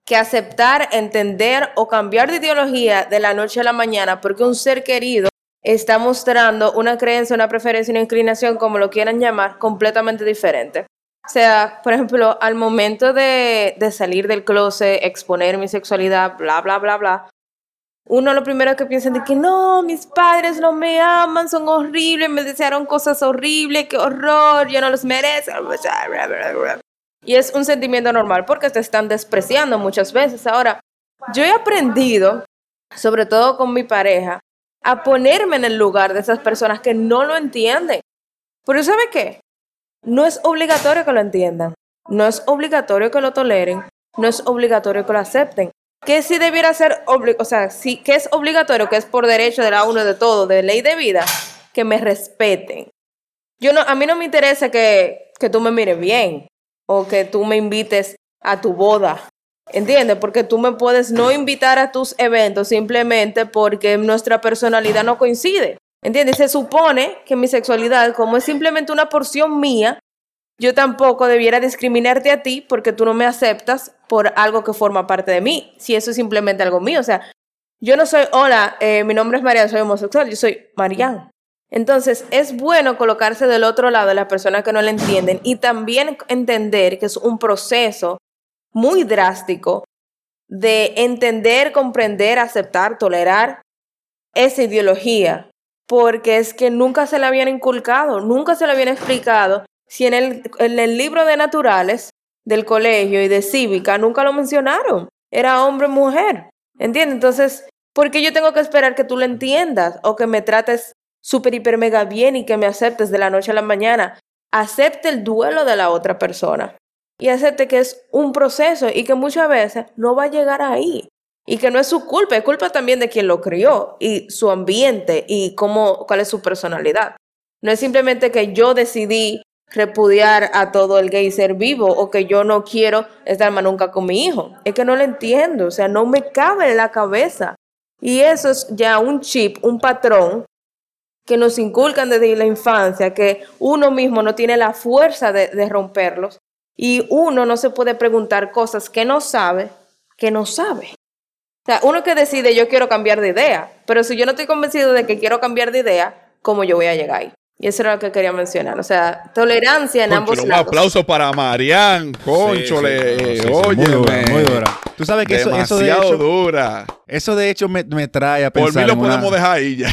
que aceptar, entender o cambiar de ideología de la noche a la mañana, porque un ser querido está mostrando una creencia, una preferencia, una inclinación, como lo quieran llamar, completamente diferente. O sea, por ejemplo, al momento de, de salir del closet, exponer mi sexualidad, bla, bla, bla, bla, uno lo primero que piensa es que no, mis padres no me aman, son horribles, me desearon cosas horribles, qué horror, yo no los merezco. Y es un sentimiento normal porque te están despreciando muchas veces. Ahora, yo he aprendido, sobre todo con mi pareja, a ponerme en el lugar de esas personas que no lo entienden. Pero ¿sabe qué? No es obligatorio que lo entiendan. No es obligatorio que lo toleren. No es obligatorio que lo acepten. Que si debiera ser obligatorio, o sea, si, que es obligatorio, que es por derecho de la uno de todo, de ley de vida, que me respeten. Yo no, a mí no me interesa que, que tú me mires bien o que tú me invites a tu boda. ¿Entiendes? Porque tú me puedes no invitar a tus eventos simplemente porque nuestra personalidad no coincide. ¿Entiendes? Se supone que mi sexualidad, como es simplemente una porción mía, yo tampoco debiera discriminarte a ti porque tú no me aceptas por algo que forma parte de mí, si eso es simplemente algo mío. O sea, yo no soy, hola, eh, mi nombre es Marian, soy homosexual, yo soy Marian. Entonces, es bueno colocarse del otro lado de las personas que no le entienden y también entender que es un proceso muy drástico de entender, comprender, aceptar, tolerar esa ideología, porque es que nunca se la habían inculcado, nunca se la habían explicado. Si en el, en el libro de naturales del colegio y de cívica nunca lo mencionaron, era hombre o mujer, ¿entiendes? Entonces, ¿por qué yo tengo que esperar que tú lo entiendas o que me trates súper, hiper, mega bien y que me aceptes de la noche a la mañana? Acepte el duelo de la otra persona. Y acepte que es un proceso y que muchas veces no va a llegar ahí. Y que no es su culpa, es culpa también de quien lo crió y su ambiente y cómo, cuál es su personalidad. No es simplemente que yo decidí repudiar a todo el gay ser vivo o que yo no quiero estar más nunca con mi hijo. Es que no lo entiendo, o sea, no me cabe en la cabeza. Y eso es ya un chip, un patrón que nos inculcan desde la infancia, que uno mismo no tiene la fuerza de, de romperlos y uno no se puede preguntar cosas que no sabe, que no sabe. O sea, uno que decide yo quiero cambiar de idea, pero si yo no estoy convencido de que quiero cambiar de idea, ¿cómo yo voy a llegar ahí? Y eso era lo que quería mencionar, o sea, tolerancia en Conchole, ambos un lados. Un aplauso para Marian, cónchole, sí, sí, sí, óyeme. Muy dura, muy dura. Tú sabes que eso, eso de hecho... dura. Eso de hecho me, me trae a pensar... Por mí lo podemos una... dejar ahí ya.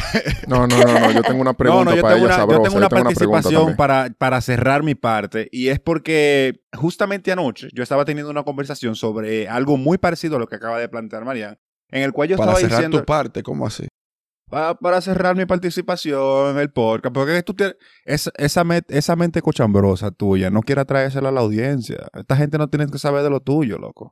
No, no, no, no, yo tengo una pregunta no, no, yo para tengo ella una, sabrosa. Yo tengo una yo tengo participación una para, para cerrar mi parte, y es porque justamente anoche yo estaba teniendo una conversación sobre algo muy parecido a lo que acaba de plantear Marian, en el cual yo para estaba diciendo... Para cerrar tu parte, ¿cómo así? Para cerrar mi participación en el podcast, porque tú tienes, esa, esa, met, esa mente cochambrosa tuya no quiera traérsela a la audiencia. Esta gente no tiene que saber de lo tuyo, loco.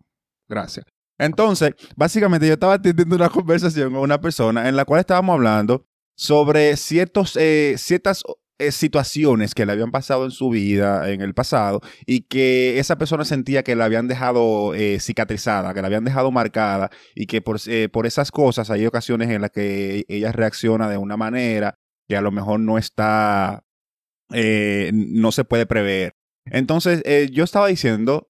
Gracias. Entonces, básicamente yo estaba teniendo una conversación con una persona en la cual estábamos hablando sobre ciertos, eh, ciertas eh, situaciones que le habían pasado en su vida, en el pasado, y que esa persona sentía que la habían dejado eh, cicatrizada, que la habían dejado marcada, y que por, eh, por esas cosas hay ocasiones en las que ella reacciona de una manera que a lo mejor no está, eh, no se puede prever. Entonces, eh, yo estaba diciendo,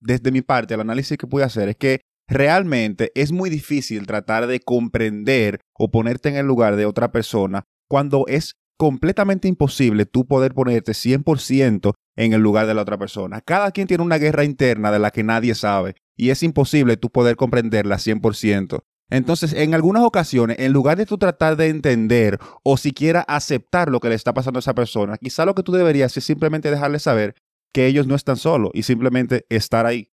desde mi parte, el análisis que pude hacer es que realmente es muy difícil tratar de comprender o ponerte en el lugar de otra persona cuando es completamente imposible tú poder ponerte cien por ciento en el lugar de la otra persona. Cada quien tiene una guerra interna de la que nadie sabe y es imposible tú poder comprenderla cien por ciento. Entonces, en algunas ocasiones, en lugar de tú tratar de entender o siquiera aceptar lo que le está pasando a esa persona, quizá lo que tú deberías es simplemente dejarle saber que ellos no están solos y simplemente estar ahí.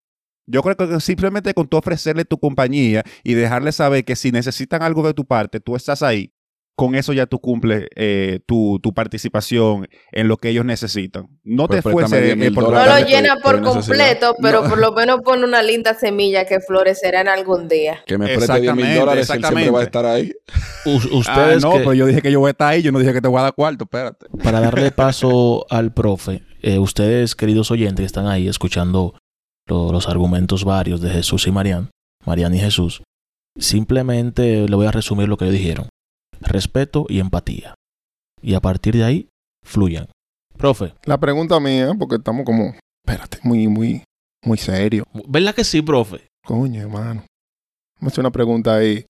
Yo creo que simplemente con tú ofrecerle tu compañía y dejarle saber que si necesitan algo de tu parte, tú estás ahí. Con eso ya tú cumples eh, tu, tu participación en lo que ellos necesitan. No te esfuerces. Eh, no lo llena por, por completo, pero no. Por lo menos pone una linda semilla que florecerá en algún día. Que me preste diez mil dólares, él siempre va a estar ahí. U- ustedes ah, no, que... pero yo dije que yo voy a estar ahí, yo no dije que te voy a dar cuarto, espérate. Para darle paso al profe, eh, ustedes, queridos oyentes, están ahí escuchando los argumentos varios de Jesús y Marian, Marian y Jesús. Simplemente le voy a resumir lo que ellos dijeron: respeto y empatía. Y a partir de ahí, fluyan. Profe. La pregunta mía, porque estamos como, espérate, muy, muy, muy serio. ¿Verdad que sí, profe? Coño, hermano. Me hace una pregunta ahí,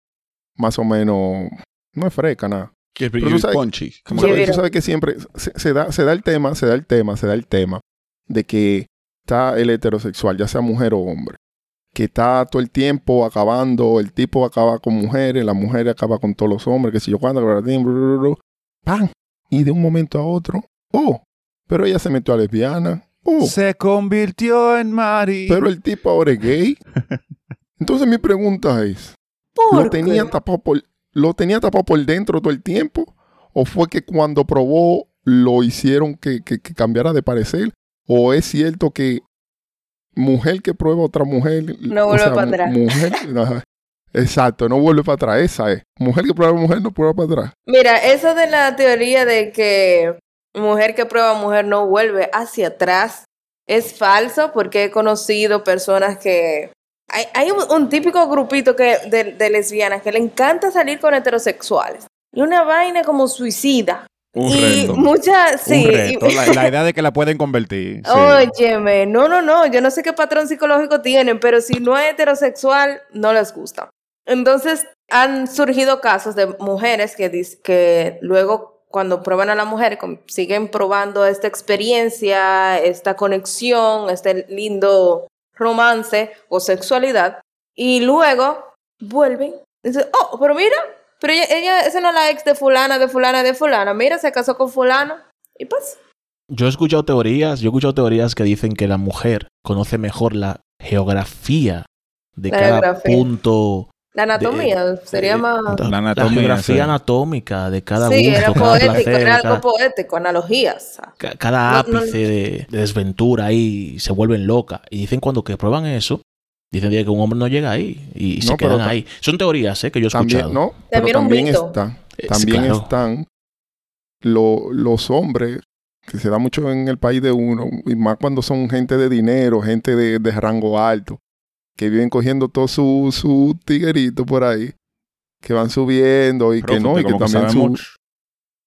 más o menos, no es fresca nada. Que es pero tú sabes, ponchi. Como sabes, tú sabes que siempre se, se da, se da el tema, se da el tema, se da el tema de que está el heterosexual, ya sea mujer o hombre, que está todo el tiempo acabando, el tipo acaba con mujeres, la mujer acaba con todos los hombres, que si yo cuando, ¡pam! Y de un momento a otro, ¡oh! Pero ella se metió a lesbiana, ¡oh! Se convirtió en Mari. Pero el tipo ahora es gay. Entonces mi pregunta es, ¿Por ¿lo, tenía tapado por, ¿lo tenía tapado por dentro todo el tiempo? ¿O fue que cuando probó lo hicieron que, que, que cambiara de parecer? ¿O es cierto que mujer que prueba a otra mujer... No vuelve o sea, para atrás. Mujer, no, exacto, no vuelve para atrás. Esa es. Mujer que prueba a mujer no prueba para atrás. Mira, eso de la teoría de que mujer que prueba a mujer no vuelve hacia atrás es falso porque he conocido personas que... Hay, hay un, un típico grupito que, de, de lesbianas que le encanta salir con heterosexuales. Y una vaina como suicida. Un y reto. Muchas, sí. Un reto. La, la idea de que la pueden convertir. Sí. Óyeme, no, no, no. Yo no sé qué patrón psicológico tienen, pero si no es heterosexual, no les gusta. Entonces, han surgido casos de mujeres que, dis- que luego, cuando prueban a la mujer, con- siguen probando esta experiencia, esta conexión, este lindo romance o sexualidad, y luego vuelven. Dicen, oh, pero mira. Pero ella, ella, esa no es la ex de fulana, de fulana, de fulana. Mira, se casó con fulano y pues... Yo he escuchado teorías, yo he escuchado teorías que dicen que la mujer conoce mejor la geografía de la cada geografía. Punto... La anatomía, de, sería más... La, anatomía, la geografía sí. Anatómica de cada sí, gusto, era cada poético, placer, era algo cada, poético, analogías. Ca- cada ápice no, no, de, de desventura ahí se vuelven locas. Y dicen cuando que prueban eso, Dicen que un hombre no llega ahí y no, se quedan ahí. Son teorías ¿eh? que yo he también, escuchado. No, pero también, también están, también claro. están lo, los hombres, que se da mucho en el país de uno, y más cuando son gente de dinero, gente de, de rango alto, que viven cogiendo todos sus su tigueritos por ahí, que van subiendo y Profe, que no, y que, que también suben.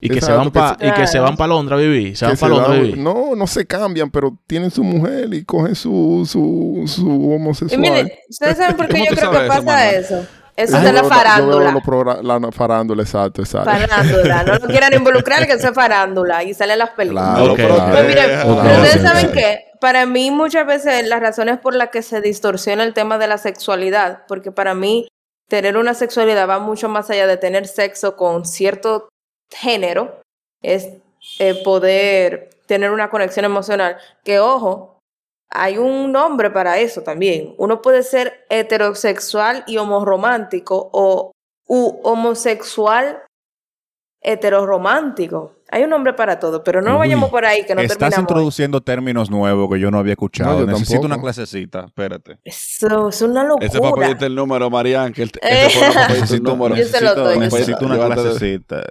Y que, se van pa, que, y que se van para Londres a vivir. Se van para Londres a vivir. No, no se cambian, pero tienen su mujer y cogen su, su, su homosexual. Y miren, ¿ustedes saben por qué yo creo que pasa eso? eso? Eso es de la farándula. Yo veo la farándula, exacto, exacto. Farándula. No lo quieran involucrar, que eso es farándula. Y salen las películas. Claro, okay, claro. Pues miren, claro, ustedes claro. saben qué. Para mí muchas veces las razones por las que se distorsiona el tema de la sexualidad, porque para mí tener una sexualidad va mucho más allá de tener sexo con cierto género, es eh, poder tener una conexión emocional. Que, ojo, hay un nombre para eso también. Uno puede ser heterosexual y homorromántico o u, homosexual heteroromántico. Hay un nombre para todo, pero no Uy, vayamos por ahí que no estás terminamos. Estás introduciendo ahí. Términos nuevos que yo no había escuchado. No, necesito tampoco. Una clasecita, espérate. Eso es una locura. Ese para pedirte el número, Marian, que el eh. ese para pedirte el número. Yo se lo doy. Necesito una clasecita.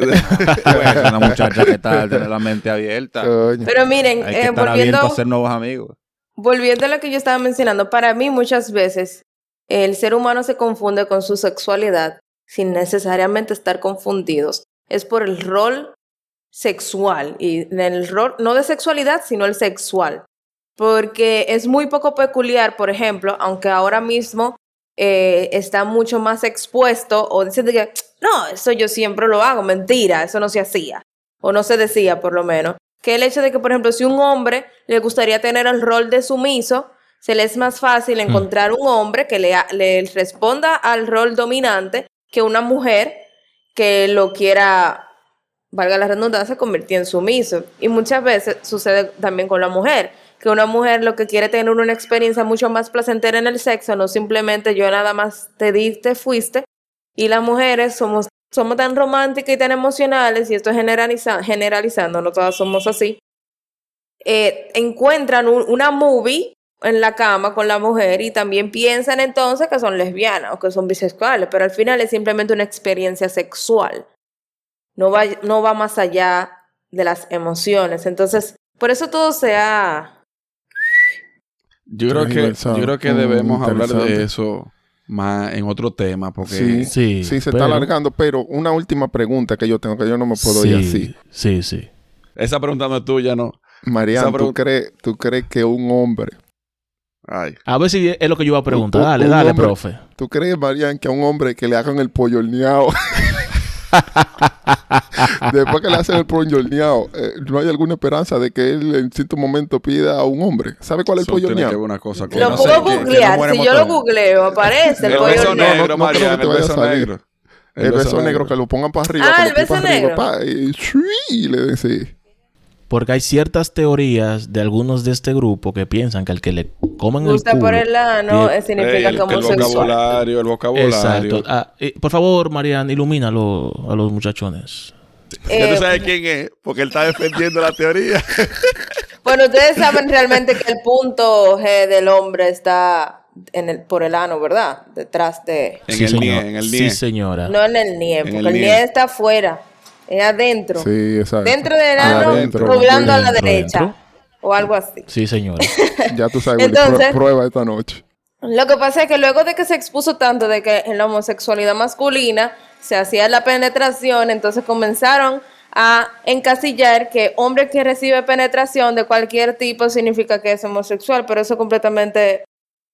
Bueno, una muchacha que está, tiene la mente abierta. Pero miren, hay que eh, estar volviendo, abierto a ser nuevos amigos. Volviendo a lo que yo estaba mencionando, para mí muchas veces el ser humano se confunde con su sexualidad sin necesariamente estar confundidos. Es por el rol sexual y el rol no de sexualidad, sino el sexual, porque es muy poco peculiar, por ejemplo, aunque ahora mismo eh, está mucho más expuesto o dicen que no, eso yo siempre lo hago, mentira, eso no se hacía, o no se decía por lo menos, que el hecho de que, por ejemplo, si un hombre le gustaría tener el rol de sumiso, se le es más fácil encontrar un hombre que le, le responda al rol dominante que una mujer que lo quiera, valga la redundancia, convirtió en sumiso. Y muchas veces sucede también con la mujer, que una mujer lo que quiere tener una experiencia mucho más placentera en el sexo, no simplemente yo nada más te di, te fuiste. Y las mujeres somos, somos tan románticas y tan emocionales, y esto es generaliza, generalizando, no todas somos así, eh, encuentran un, una movie en la cama con la mujer y también piensan entonces que son lesbianas o que son bisexuales, pero al final es simplemente una experiencia sexual. No va, no va más allá de las emociones. Entonces, por eso todo se ha... Yo creo que, yo creo que debemos hablar de eso más en otro tema, porque sí, sí, sí se pero... está alargando, pero una última pregunta que yo tengo, que yo no me puedo sí, ir así. Sí, sí. Esa pregunta no es tuya, ¿no? Marian, ¿tú crees, tú crees que un hombre... Ay. A ver si es lo que yo iba a preguntar. Dale, un dale, hombre, profe. ¿Tú crees, Marian, que a un hombre que le hagan el pollo horneado... después que le hacen el pollo horneado, eh, no hay alguna esperanza de que él en cierto momento pida a un hombre? ¿Sabe cuál es el pollo horneado? Lo puedo googlear. Si yo lo googleo, aparece el pollo horneado. No creo que te vaya a salir. El beso negro, que lo pongan para arriba. Ah, el beso negro. Y le decís. Porque hay ciertas teorías de algunos de este grupo que piensan que el que le comen el culo... por el lado, ¿no? Significa que homosexual. El vocabulario, el vocabulario. Exacto. Ah, eh, por favor, Marian, ilumínalo a los muchachones. Eh, ya tú sabes quién es, porque él está defendiendo la teoría. Bueno, ustedes saben realmente que el punto G del hombre está... en el, por el ano, ¿verdad? Detrás de... En sí, el nie, en el nie. Sí, señora. No en el nie, porque el, el nie. nie está afuera. Es adentro. Sí, exacto. Dentro del ano, doblando a la derecha. Adentro. O algo así. Sí, señora. Ya tú sabes, Entonces, prueba esta noche. Lo que pasa es que luego de que se expuso tanto de que en la homosexualidad masculina se hacía la penetración, entonces comenzaron a encasillar que hombre que recibe penetración de cualquier tipo significa que es homosexual, pero eso completamente...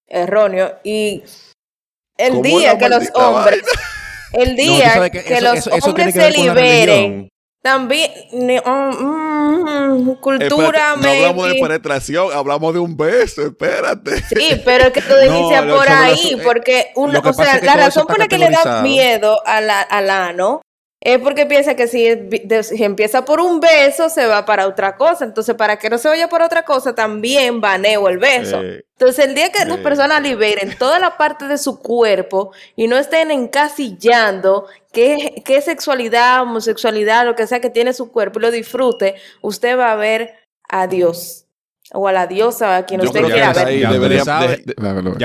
erróneo. Y el día que los hombres vaina? el día no, que, que eso, los eso, eso hombres que se liberen también mm, mm, cultura no hablamos de penetración, hablamos de un beso, espérate. Sí, pero es que todo no, inicia por ahí, la, porque una, o sea, es que la razón por la que le da miedo a la, al ano es porque piensa que si, de, si empieza por un beso, se va para otra cosa. Entonces, para que no se vaya por otra cosa, también baneo el beso. Eh, Entonces, el día que eh, las personas liberen toda la parte de su cuerpo y no estén encasillando qué, qué sexualidad, homosexualidad, lo que sea que tiene su cuerpo, y lo disfrute, usted va a ver a Dios. o a la diosa, a quien yo usted quiera ver. Ya ustedes saben,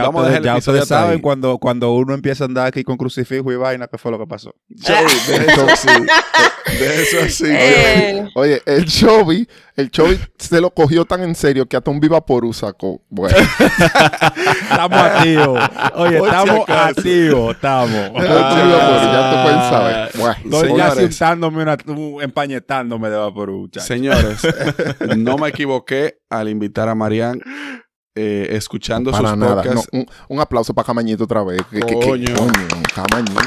ya ustedes saben cuando, cuando uno empieza a andar aquí con crucifijo y vaina, ¿qué fue lo que pasó? Chovy, de eso sí. De eso sí. Eh. Oye, el Chovy, el Chovy se lo cogió tan en serio que hasta un Viva Porú sacó. Bueno. Estamos activos. Oye, estamos activos. Estamos. Ya tú puedes saber. Estoy ya sentándome, empañetándome de Vaporú. Señores, no me equivoqué al invitar a Marian, eh, escuchando no, sus nada. podcasts. No, un, un aplauso para Camañito otra vez. ¿Qué, coño. Qué, qué, coño, Camañito,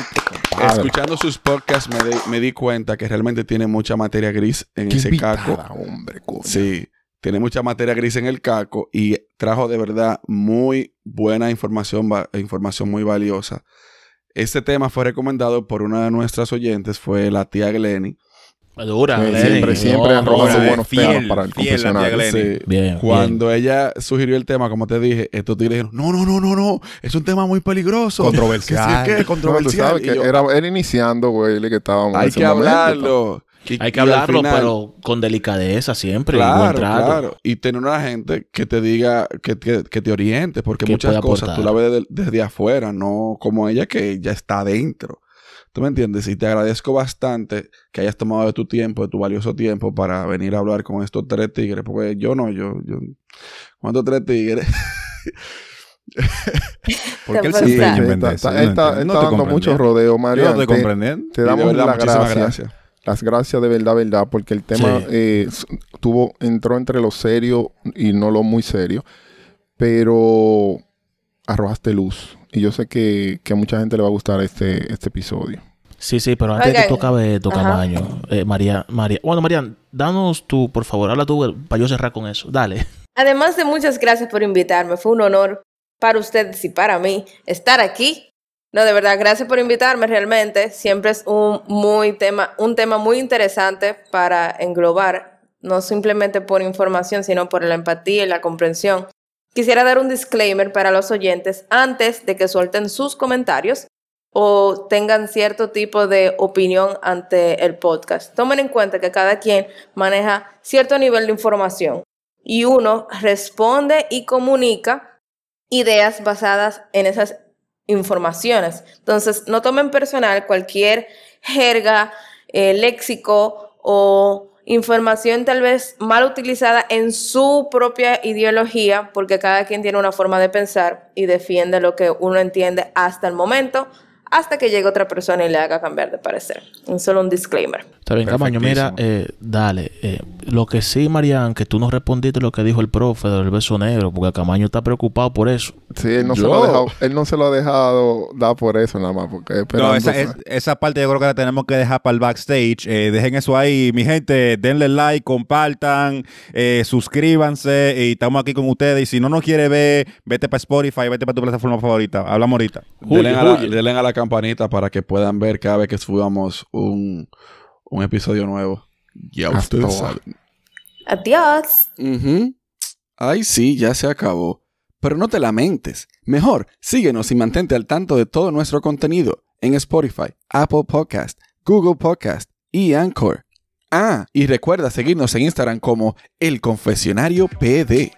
escuchando sus podcasts me, de, me di cuenta que realmente tiene mucha materia gris en qué ese invitada, caco. Hombre, coño. Sí, tiene mucha materia gris en el caco y trajo de verdad muy buena información, va, información muy valiosa. Este tema fue recomendado por una de nuestras oyentes, fue la tía Glenny. Dura, sí, Glenny. Siempre, siempre oh, arroja sus buenos temas para el confesionario. Sí. Bien, Cuando bien. ella sugirió el tema, como te dije, estos tíos dijeron, no, no, no, no, no, es un tema muy peligroso. Controversial. ¿Qué, qué, controversial? No, tú sabes que era, era iniciando, güey, que estábamos Hay que hablarlo. Y, Hay que hablarlo, final, pero con delicadeza siempre. Claro, claro. Y tener una gente que te diga, que, que, que te oriente, porque muchas cosas aportar? tú las ves de, desde afuera, no como ella que ya está adentro. ¿Tú me entiendes? Y te agradezco bastante que hayas tomado de tu tiempo, de tu valioso tiempo para venir a hablar con estos tres tigres. Porque yo no, yo... yo con estos tres tigres... Porque él se empeña. Está dando mucho rodeo, Mario. Yo no estoy comprendiendo. Te, te damos verdad, la gracia. gracias. Las gracias de verdad, verdad. Porque el tema sí. eh, tuvo, entró entre lo serio y no lo muy serio. Pero... arrojaste luz. Y yo sé que, que a mucha gente le va a gustar este, este episodio. Sí, sí, pero antes okay. de que tocabe Tocamaño, eh, María, María. Bueno, Marian, danos tú, por favor, habla tú para yo cerrar con eso. Dale. Además de muchas gracias por invitarme. Fue un honor para ustedes y para mí estar aquí. No, de verdad, gracias por invitarme realmente. Siempre es un, muy tema, un tema muy interesante para englobar, no simplemente por información, sino por la empatía y la comprensión. Quisiera dar un disclaimer para los oyentes antes de que suelten sus comentarios o tengan cierto tipo de opinión ante el podcast. Tomen en cuenta que cada quien maneja cierto nivel de información y uno responde y comunica ideas basadas en esas informaciones. Entonces, no tomen personal cualquier jerga, eh, léxico o... información tal vez mal utilizada en su propia ideología, porque cada quien tiene una forma de pensar y defiende lo que uno entiende hasta el momento, hasta que llegue otra persona y le haga cambiar de parecer. Solo un disclaimer. Está bien, Camaño. Mira, eh, dale. Eh, lo que sí, Marian, que tú no respondiste lo que dijo el profe del beso negro, porque Camaño está preocupado por eso. Sí, él no, se lo, ha dejado, él no se lo ha dejado dar por eso nada más. Porque no, esa, es, esa parte yo creo que la tenemos que dejar para el backstage. Eh, dejen eso ahí. Mi gente, denle like, compartan, eh, suscríbanse y estamos aquí con ustedes. Y si no nos quiere ver, vete para Spotify, vete para tu plataforma favorita. Hablamos ahorita. Denle a la, denle a la campanita para que puedan ver cada vez que subamos un, un episodio nuevo. Ya ustedes saben. Adiós. Uh-huh. Ay, sí, ya se acabó. Pero no te lamentes. Mejor, síguenos y mantente al tanto de todo nuestro contenido en Spotify, Apple Podcast, Google Podcast y Anchor. Ah, y recuerda seguirnos en Instagram como El Confesionario P D.